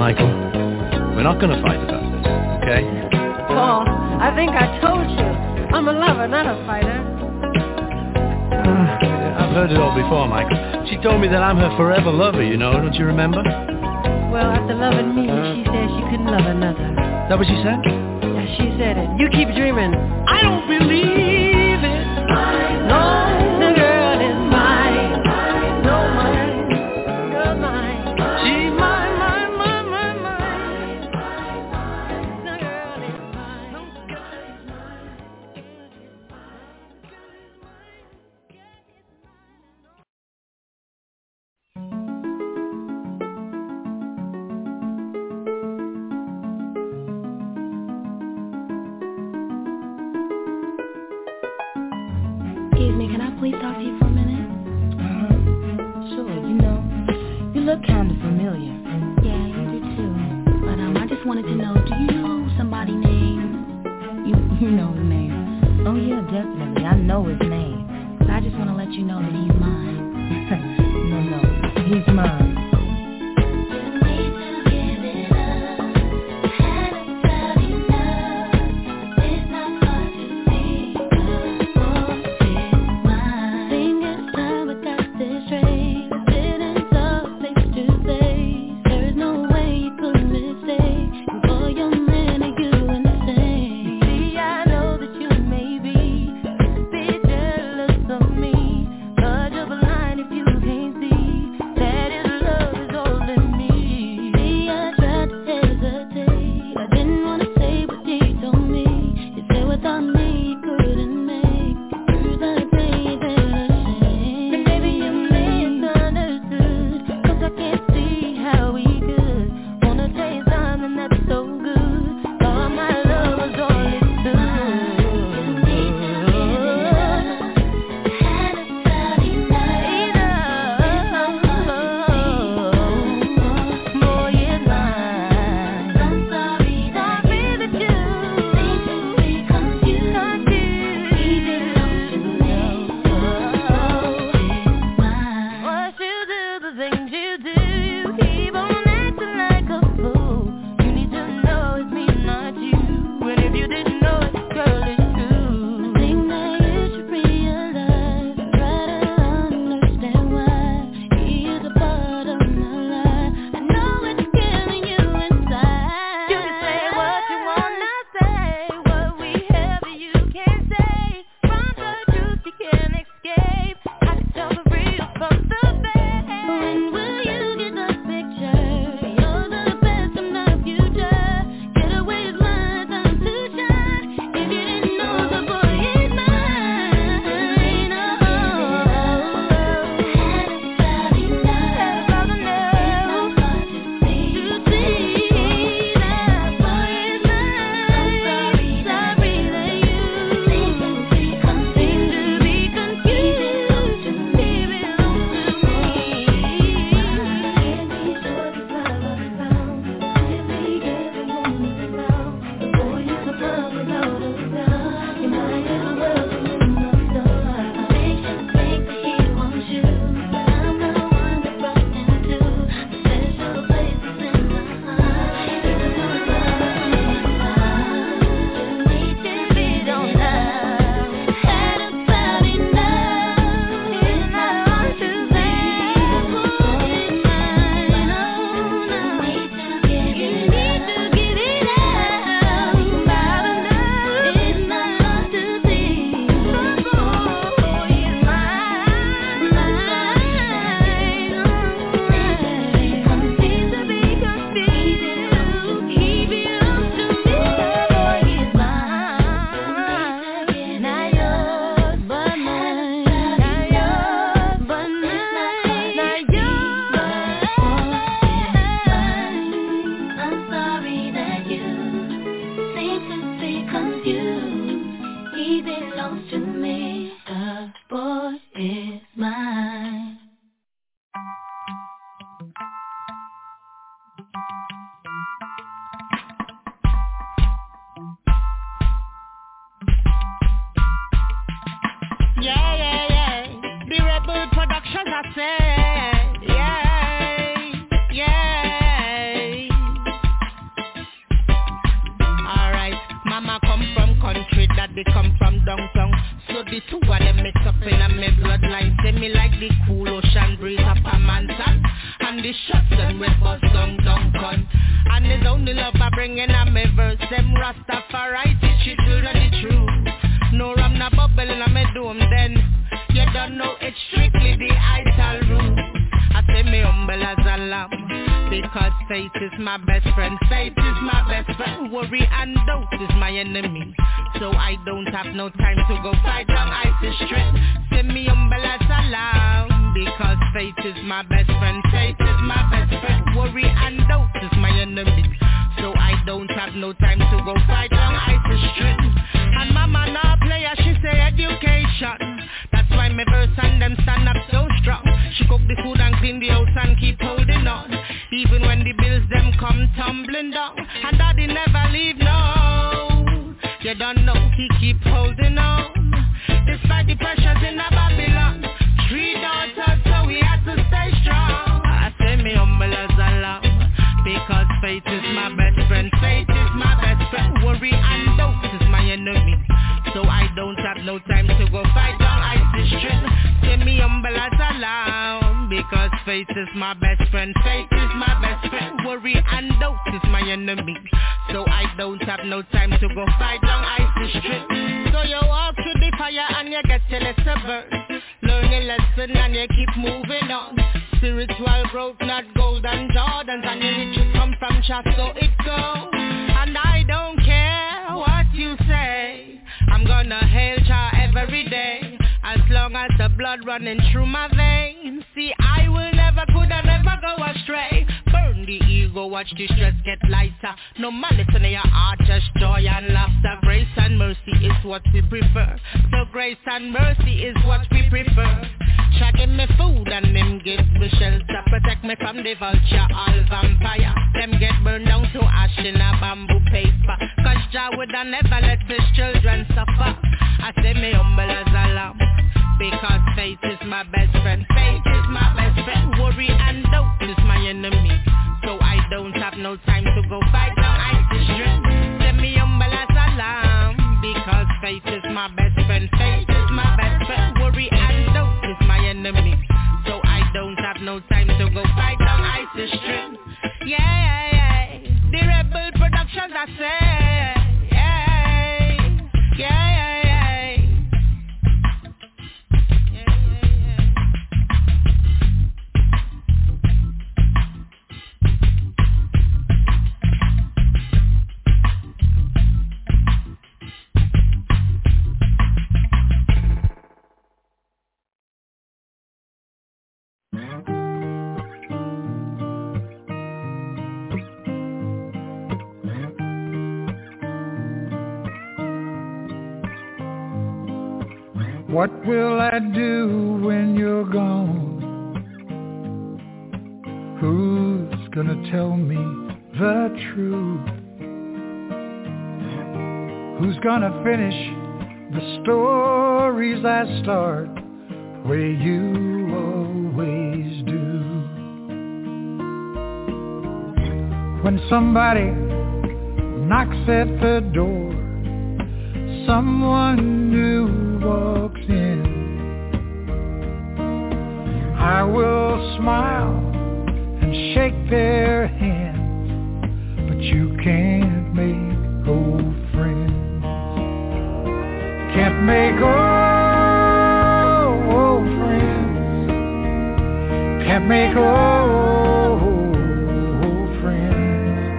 Michael. We're not going to fight about this, okay? Paul, I think I told you. I'm a lover, not a fighter. I've heard it all before, Michael. She told me that I'm her forever lover, you know. Don't you remember? Well, after loving me, she said she couldn't love another. Is that what she said? Yeah, she said it. You keep dreaming. I don't believe it. No, the girl is mine. No, mine. Girl, mine. She's mine. The girl is mine. No, girl is mine. Please talk to you for a minute? Sure, you look kind of familiar. Yeah, you do too. But I just wanted to know, do you know somebody named... You know his name. Oh yeah, definitely. I know his name. But I just want to let you know that he's mine. No, he's mine. Production, I say, yay, yay. they come from downtown. So the two of them mix up in a me bloodline. Say me like the cool ocean breeze up a man's hand, and the shots and we bust down, down con. And it's only love I bring in a me verse. Them Rastafari teach you to know the truth. No rum, no bubble in a me dome then. You don't know it's strictly the idol rule. I say me humble as a lamb, because faith is my best friend. Faith is my best friend. Worry and doubt is my enemy. So I don't have no time to go fight on ISIS strength. Send me umbrellas aloud, because faith is my best friend. Faith is my best friend. Worry and doubt is my enemy. So I don't have no time to go fight on ISIS strength. And mama now player, she say education. That's why my verse and them stand up so strong. She cook the food and clean the house and keep holding on. Even when the bills them come tumbling down, and daddy never leave, no. You don't know, he keep holding on, despite the pressures in a Babylon. 3 daughters, so we had to stay strong. I say me humble as a lamb, because faith is my best friend. Faith is my best friend. Worry and doubt is my enemy. So I don't have no time to go fight on ISIS strength. Say me humble as a lamb, because faith is my best friend. Faith is my best friend. Worry and doubt is my enemy. So I don't have no time to go fight on ISIS strip. So you walk through the fire and you get your lesson burn. Learn your lesson and you keep moving on. Spiritual growth, not gold and Jordans. And you need to come from chaff, so it goes. And I don't care what you say, I'm gonna hail Jah every day. As long as the blood running through my veins, see, I will never, could I never go astray. Burn the ego, watch the stress get lighter. No malice in your heart, just joy and laughter. Grace and mercy is what we prefer. So grace and mercy is what we prefer. Jah give me food and them give me shelter. Protect me from the vulture, all vampire. Them get burned down to ash in a bamboo paper. Cause Jah would never let his children suffer. I say me humble as a lamb, because faith is my best friend. Faith is my best friend. Worry and doubt is my enemy. So I don't have no time to go fight on ISIS strength. Send me humble as a lamb, because faith is my best friend. Faith is my best friend. Worry and doubt is my enemy. So I don't have no time to go fight on ISIS strength. Yeah, yeah, yeah. The Rebel Productions, I say. Yeah, yeah, yeah. What will I do when you're gone? Who's gonna tell me the truth? Who's gonna finish the stories I start where you always do? When somebody knocks at the door, someone new walks in, I will smile and shake their hand, but you can't make old friends. Can't make old friends. Can't make old friends.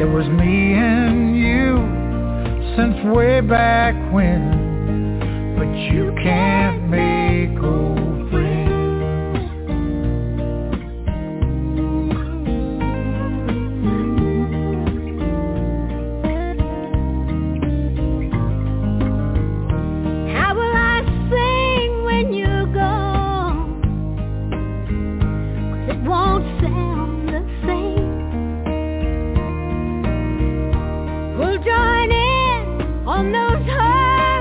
It was me and you since way back when, but you can't make old friends. How will I sing when you're gone? 'Cause it won't sound the same. We'll join in on those high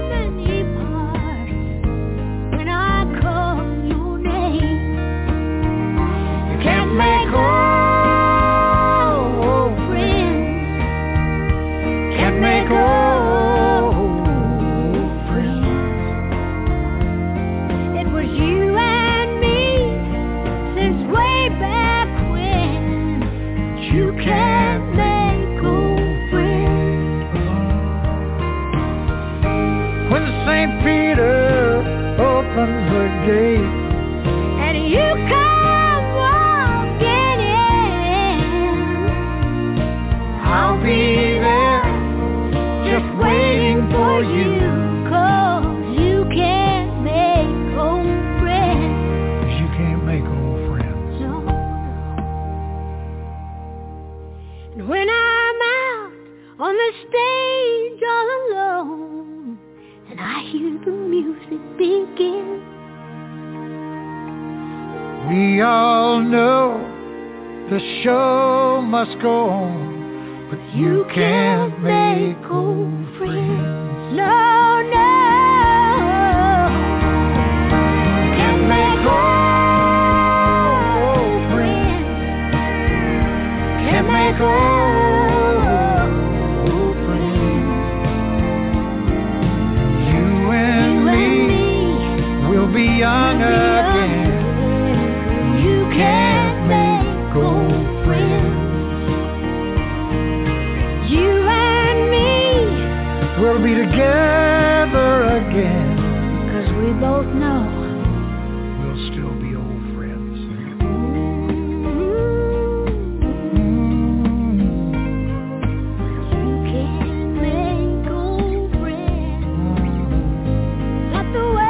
hear the music begin. We all know the show must go on, but you can't make old friends. No, no. Can't make old friends. Can't make old friends. You and me will be young again. Can't make old friends. You and me will be together again, 'cause we both know we'll still be old friends. You can't make old friends. That's the way.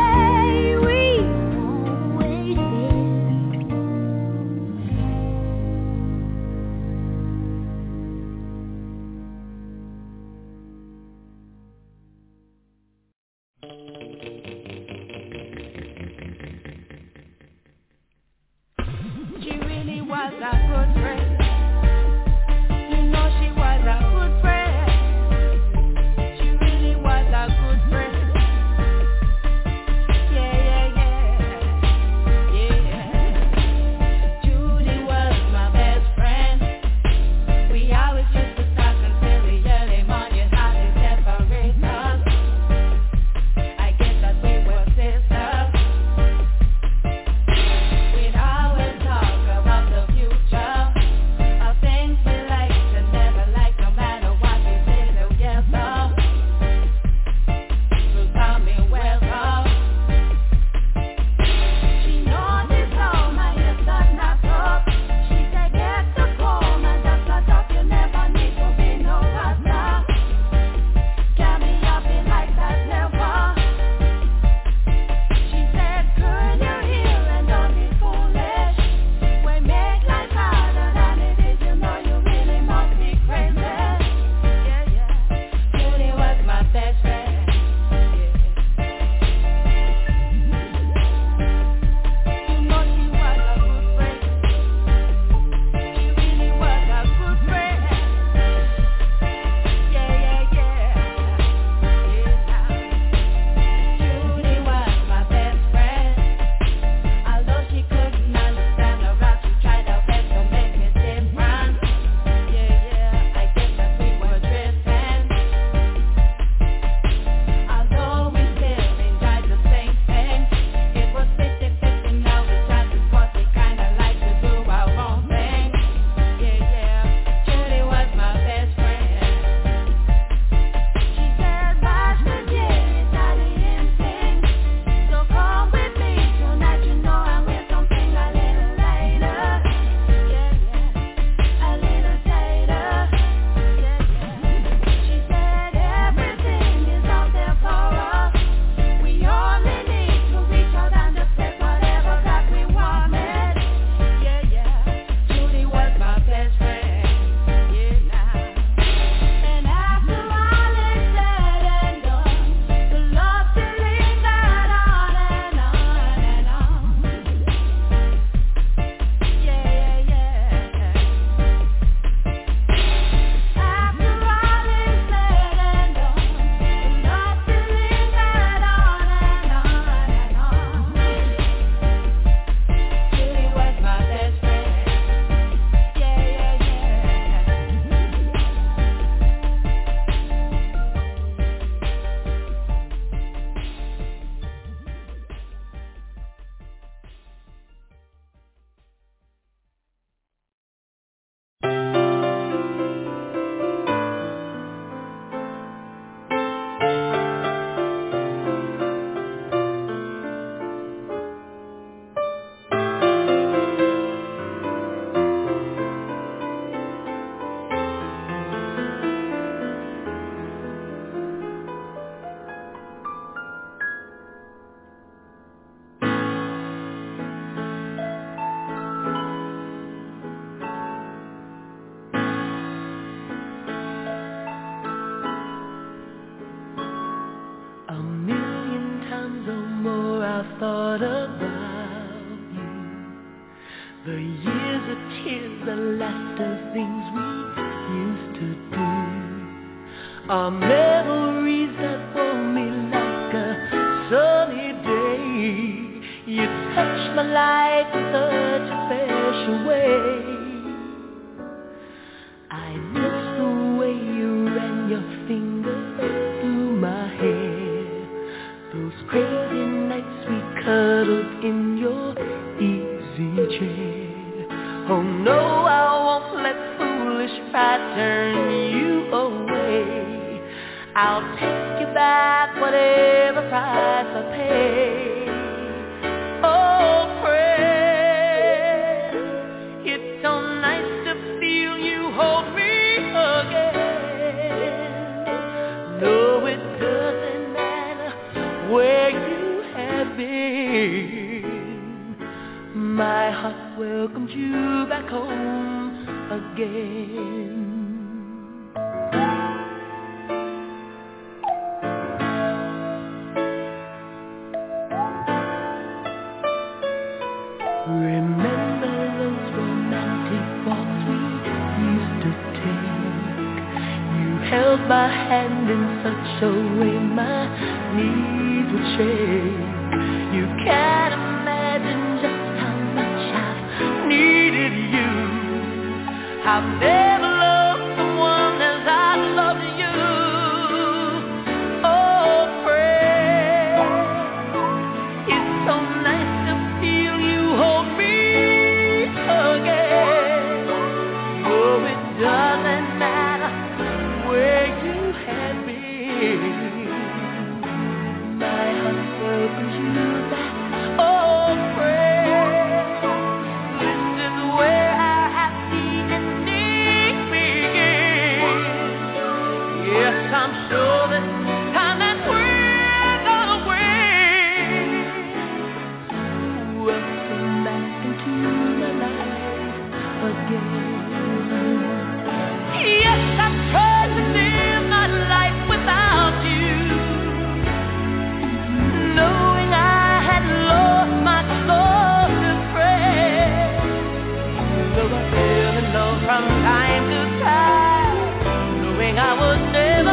What about you? The years of tears, the laughter, things we used to do. Our memories that hold me like a sunny day. You touch my life in such a special way. I miss the way you ran your fingers through my hair. Those crazy nights we cuddled in your easy chair. Oh no, I won't let foolish pride turn you away. I'll take you back whatever price I pay. Oh friend, it's so nice to feel you hold me again. No, it doesn't matter where you have been. My heart welcomes you back home again. Remember those romantic walks we used to take. You held my hand in such a way my knees would shake. You can't imagine just needed you. I've never loved someone as I love you. Oh, friend, it's so nice to feel you hold me again. Oh, it doesn't matter where you have been. My heart welcomes you back. Oh, friend. I'm sure that time that we're gonna win. Welcome back into my life again. Yes, I've tried to live my life without you, knowing I had lost my closest friend. Though I fell in love from time to time, knowing I was never.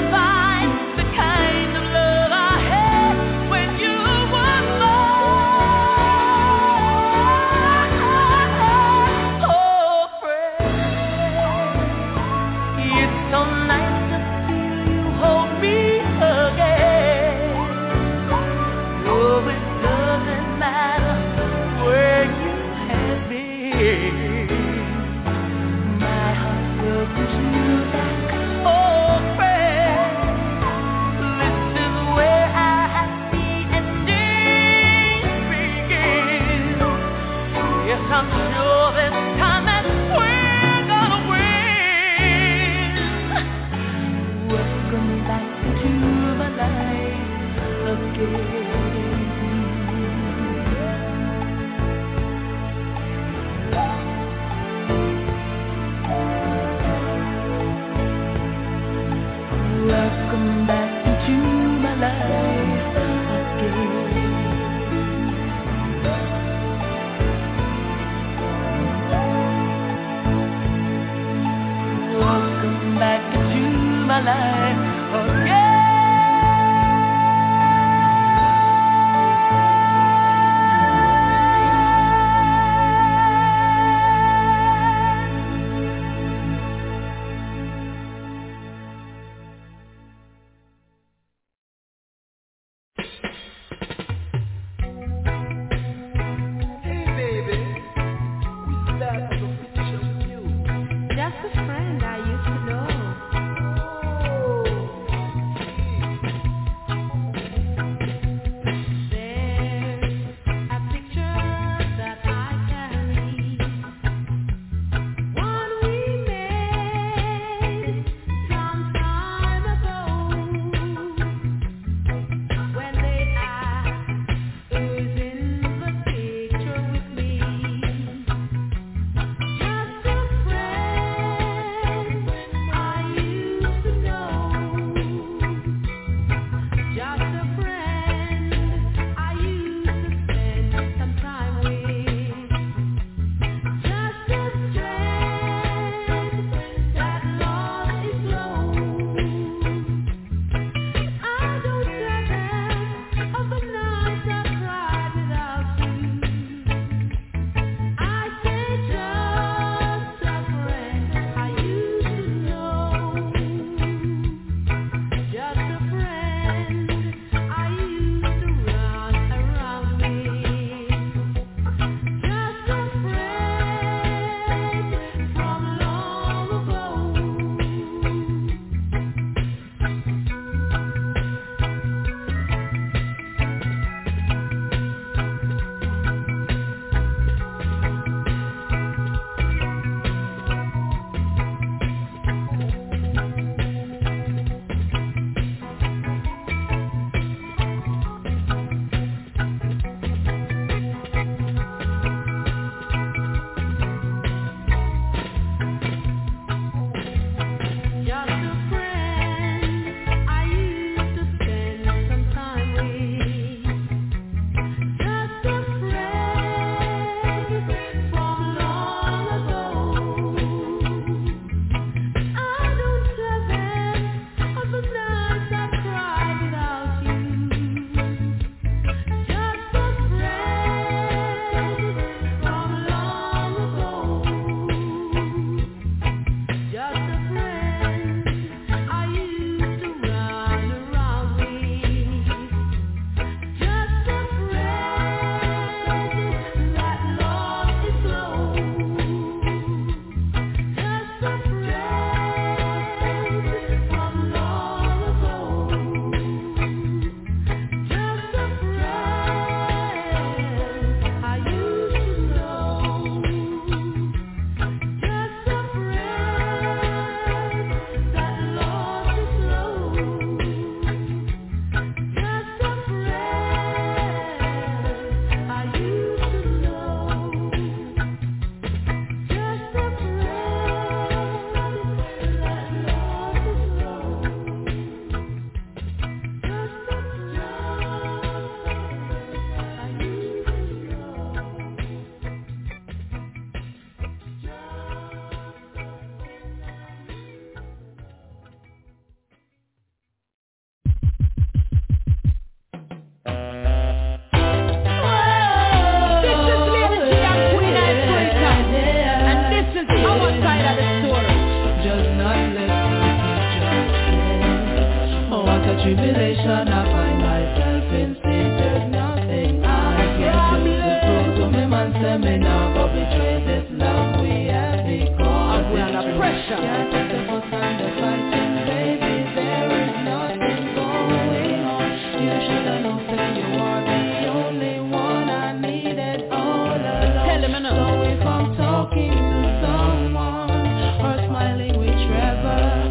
depression, I find myself in state of nothing I can do. The truth to me, man, say me now go betray this love we have become. And we under pressure, can't take the fuss and the fighting, baby, there is nothing going on. You should have known that you are the only one I needed all along. Tell him enough. So if I'm talking to someone or smiling with Trevor,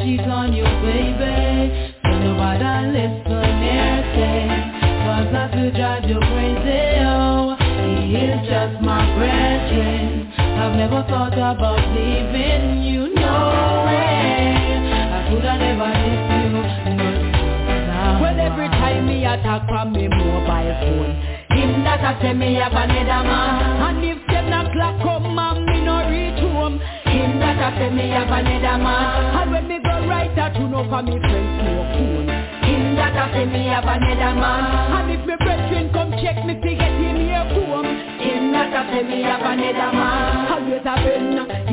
she's on you, baby. Don't know what I live for near was not to drive you crazy, oh. He is just my brethren. I've never thought about leaving you, no way. I could have never left you, no. Well, every time me attack from me mobile phone, him that I say me have another man. And if 7 o'clock come and me no reach home, him that I say me have another man. And when me right that you know for me friends no cool. Him that I say me have another man. And if me brethren come check me to get him here home, him that I say me have another man. Always a been,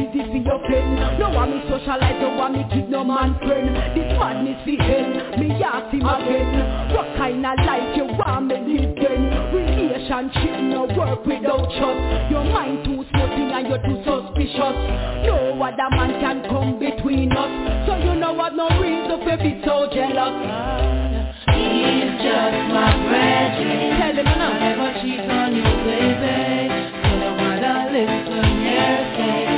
easy for your friend. No one me socialize, no one me keep no man friend. This madness be end, me ask him again. What kind of life you want me live then? Relationship no work without trust. Your mind too smoking and you're too suspicious. No other man can come between us. So you know I've no reason to be so jealous. He's just my brethren. Tell him I never cheat on you, baby. Tell him what I listen here, say.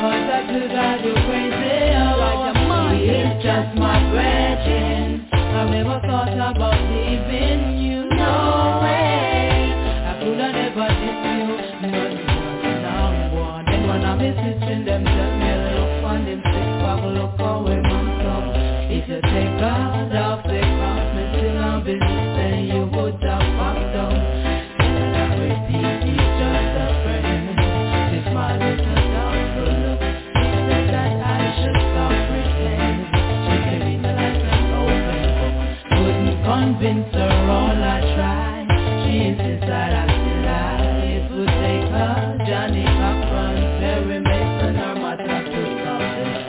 Cause I could have you crazy, oh, like a man. He's just my brethren. I've never thought about leaving you, no way. I could have never missed you, no, no. Then when I'm insisting, them just me look on them six, I will look away. To take God off the cross, me still on business, then you would have fucked up. And I repeat, he's just a friend. This man is a doubtful look. He said that I should stop pretending. She gave me the life that's open. Couldn't convince her all I tried. She insists that I still lie. It would take her, Johnny Cochran, Perry Mason, or my doctor.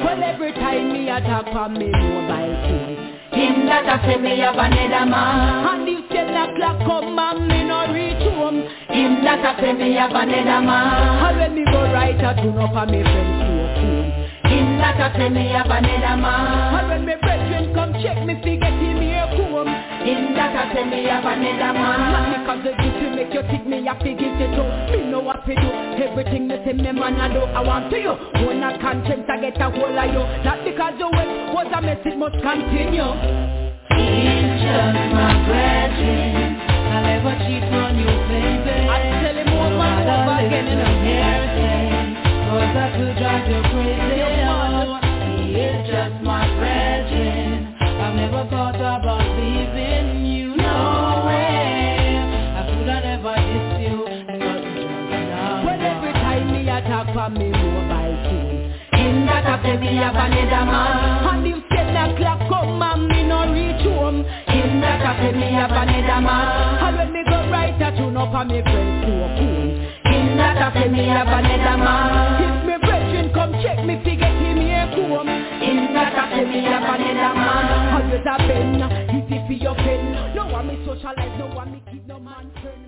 Well, every time me attack on me, him that I say me have another man. And if 7 o'clock come and me no reach home, him that I say me have another man. And when me go right, I do not for me friends to a fool. Him that I say me have another man. And when me brethren come check me fi get him here home, him that I say me have another man. Because the gift you make you think me have to give it to. Me know what to do. Everything me say me man I do, I want to you. When I can't tempt I get a hold of you. Not because you went. What a mess, it must continue. He's just my brethren. I'll never cheat on you, baby. I tell him what my love again in a hurricane. Cause I could drive you crazy, oh. He is just my brethren. I've never thought about leaving you, no way. I could have never dissed you, no. But every time me attack for me, mobile phone, him that I say me have another man. Clock come and me no reach home. Him that I say me have another man. And when me go right, I tune up and me friends to a fool. Him that I say me have another man. If me brethren come check me fi get him here home. Him that I say me have another man. Always a bend, easy for your pen. No one me socialize, no one me keep no man friend.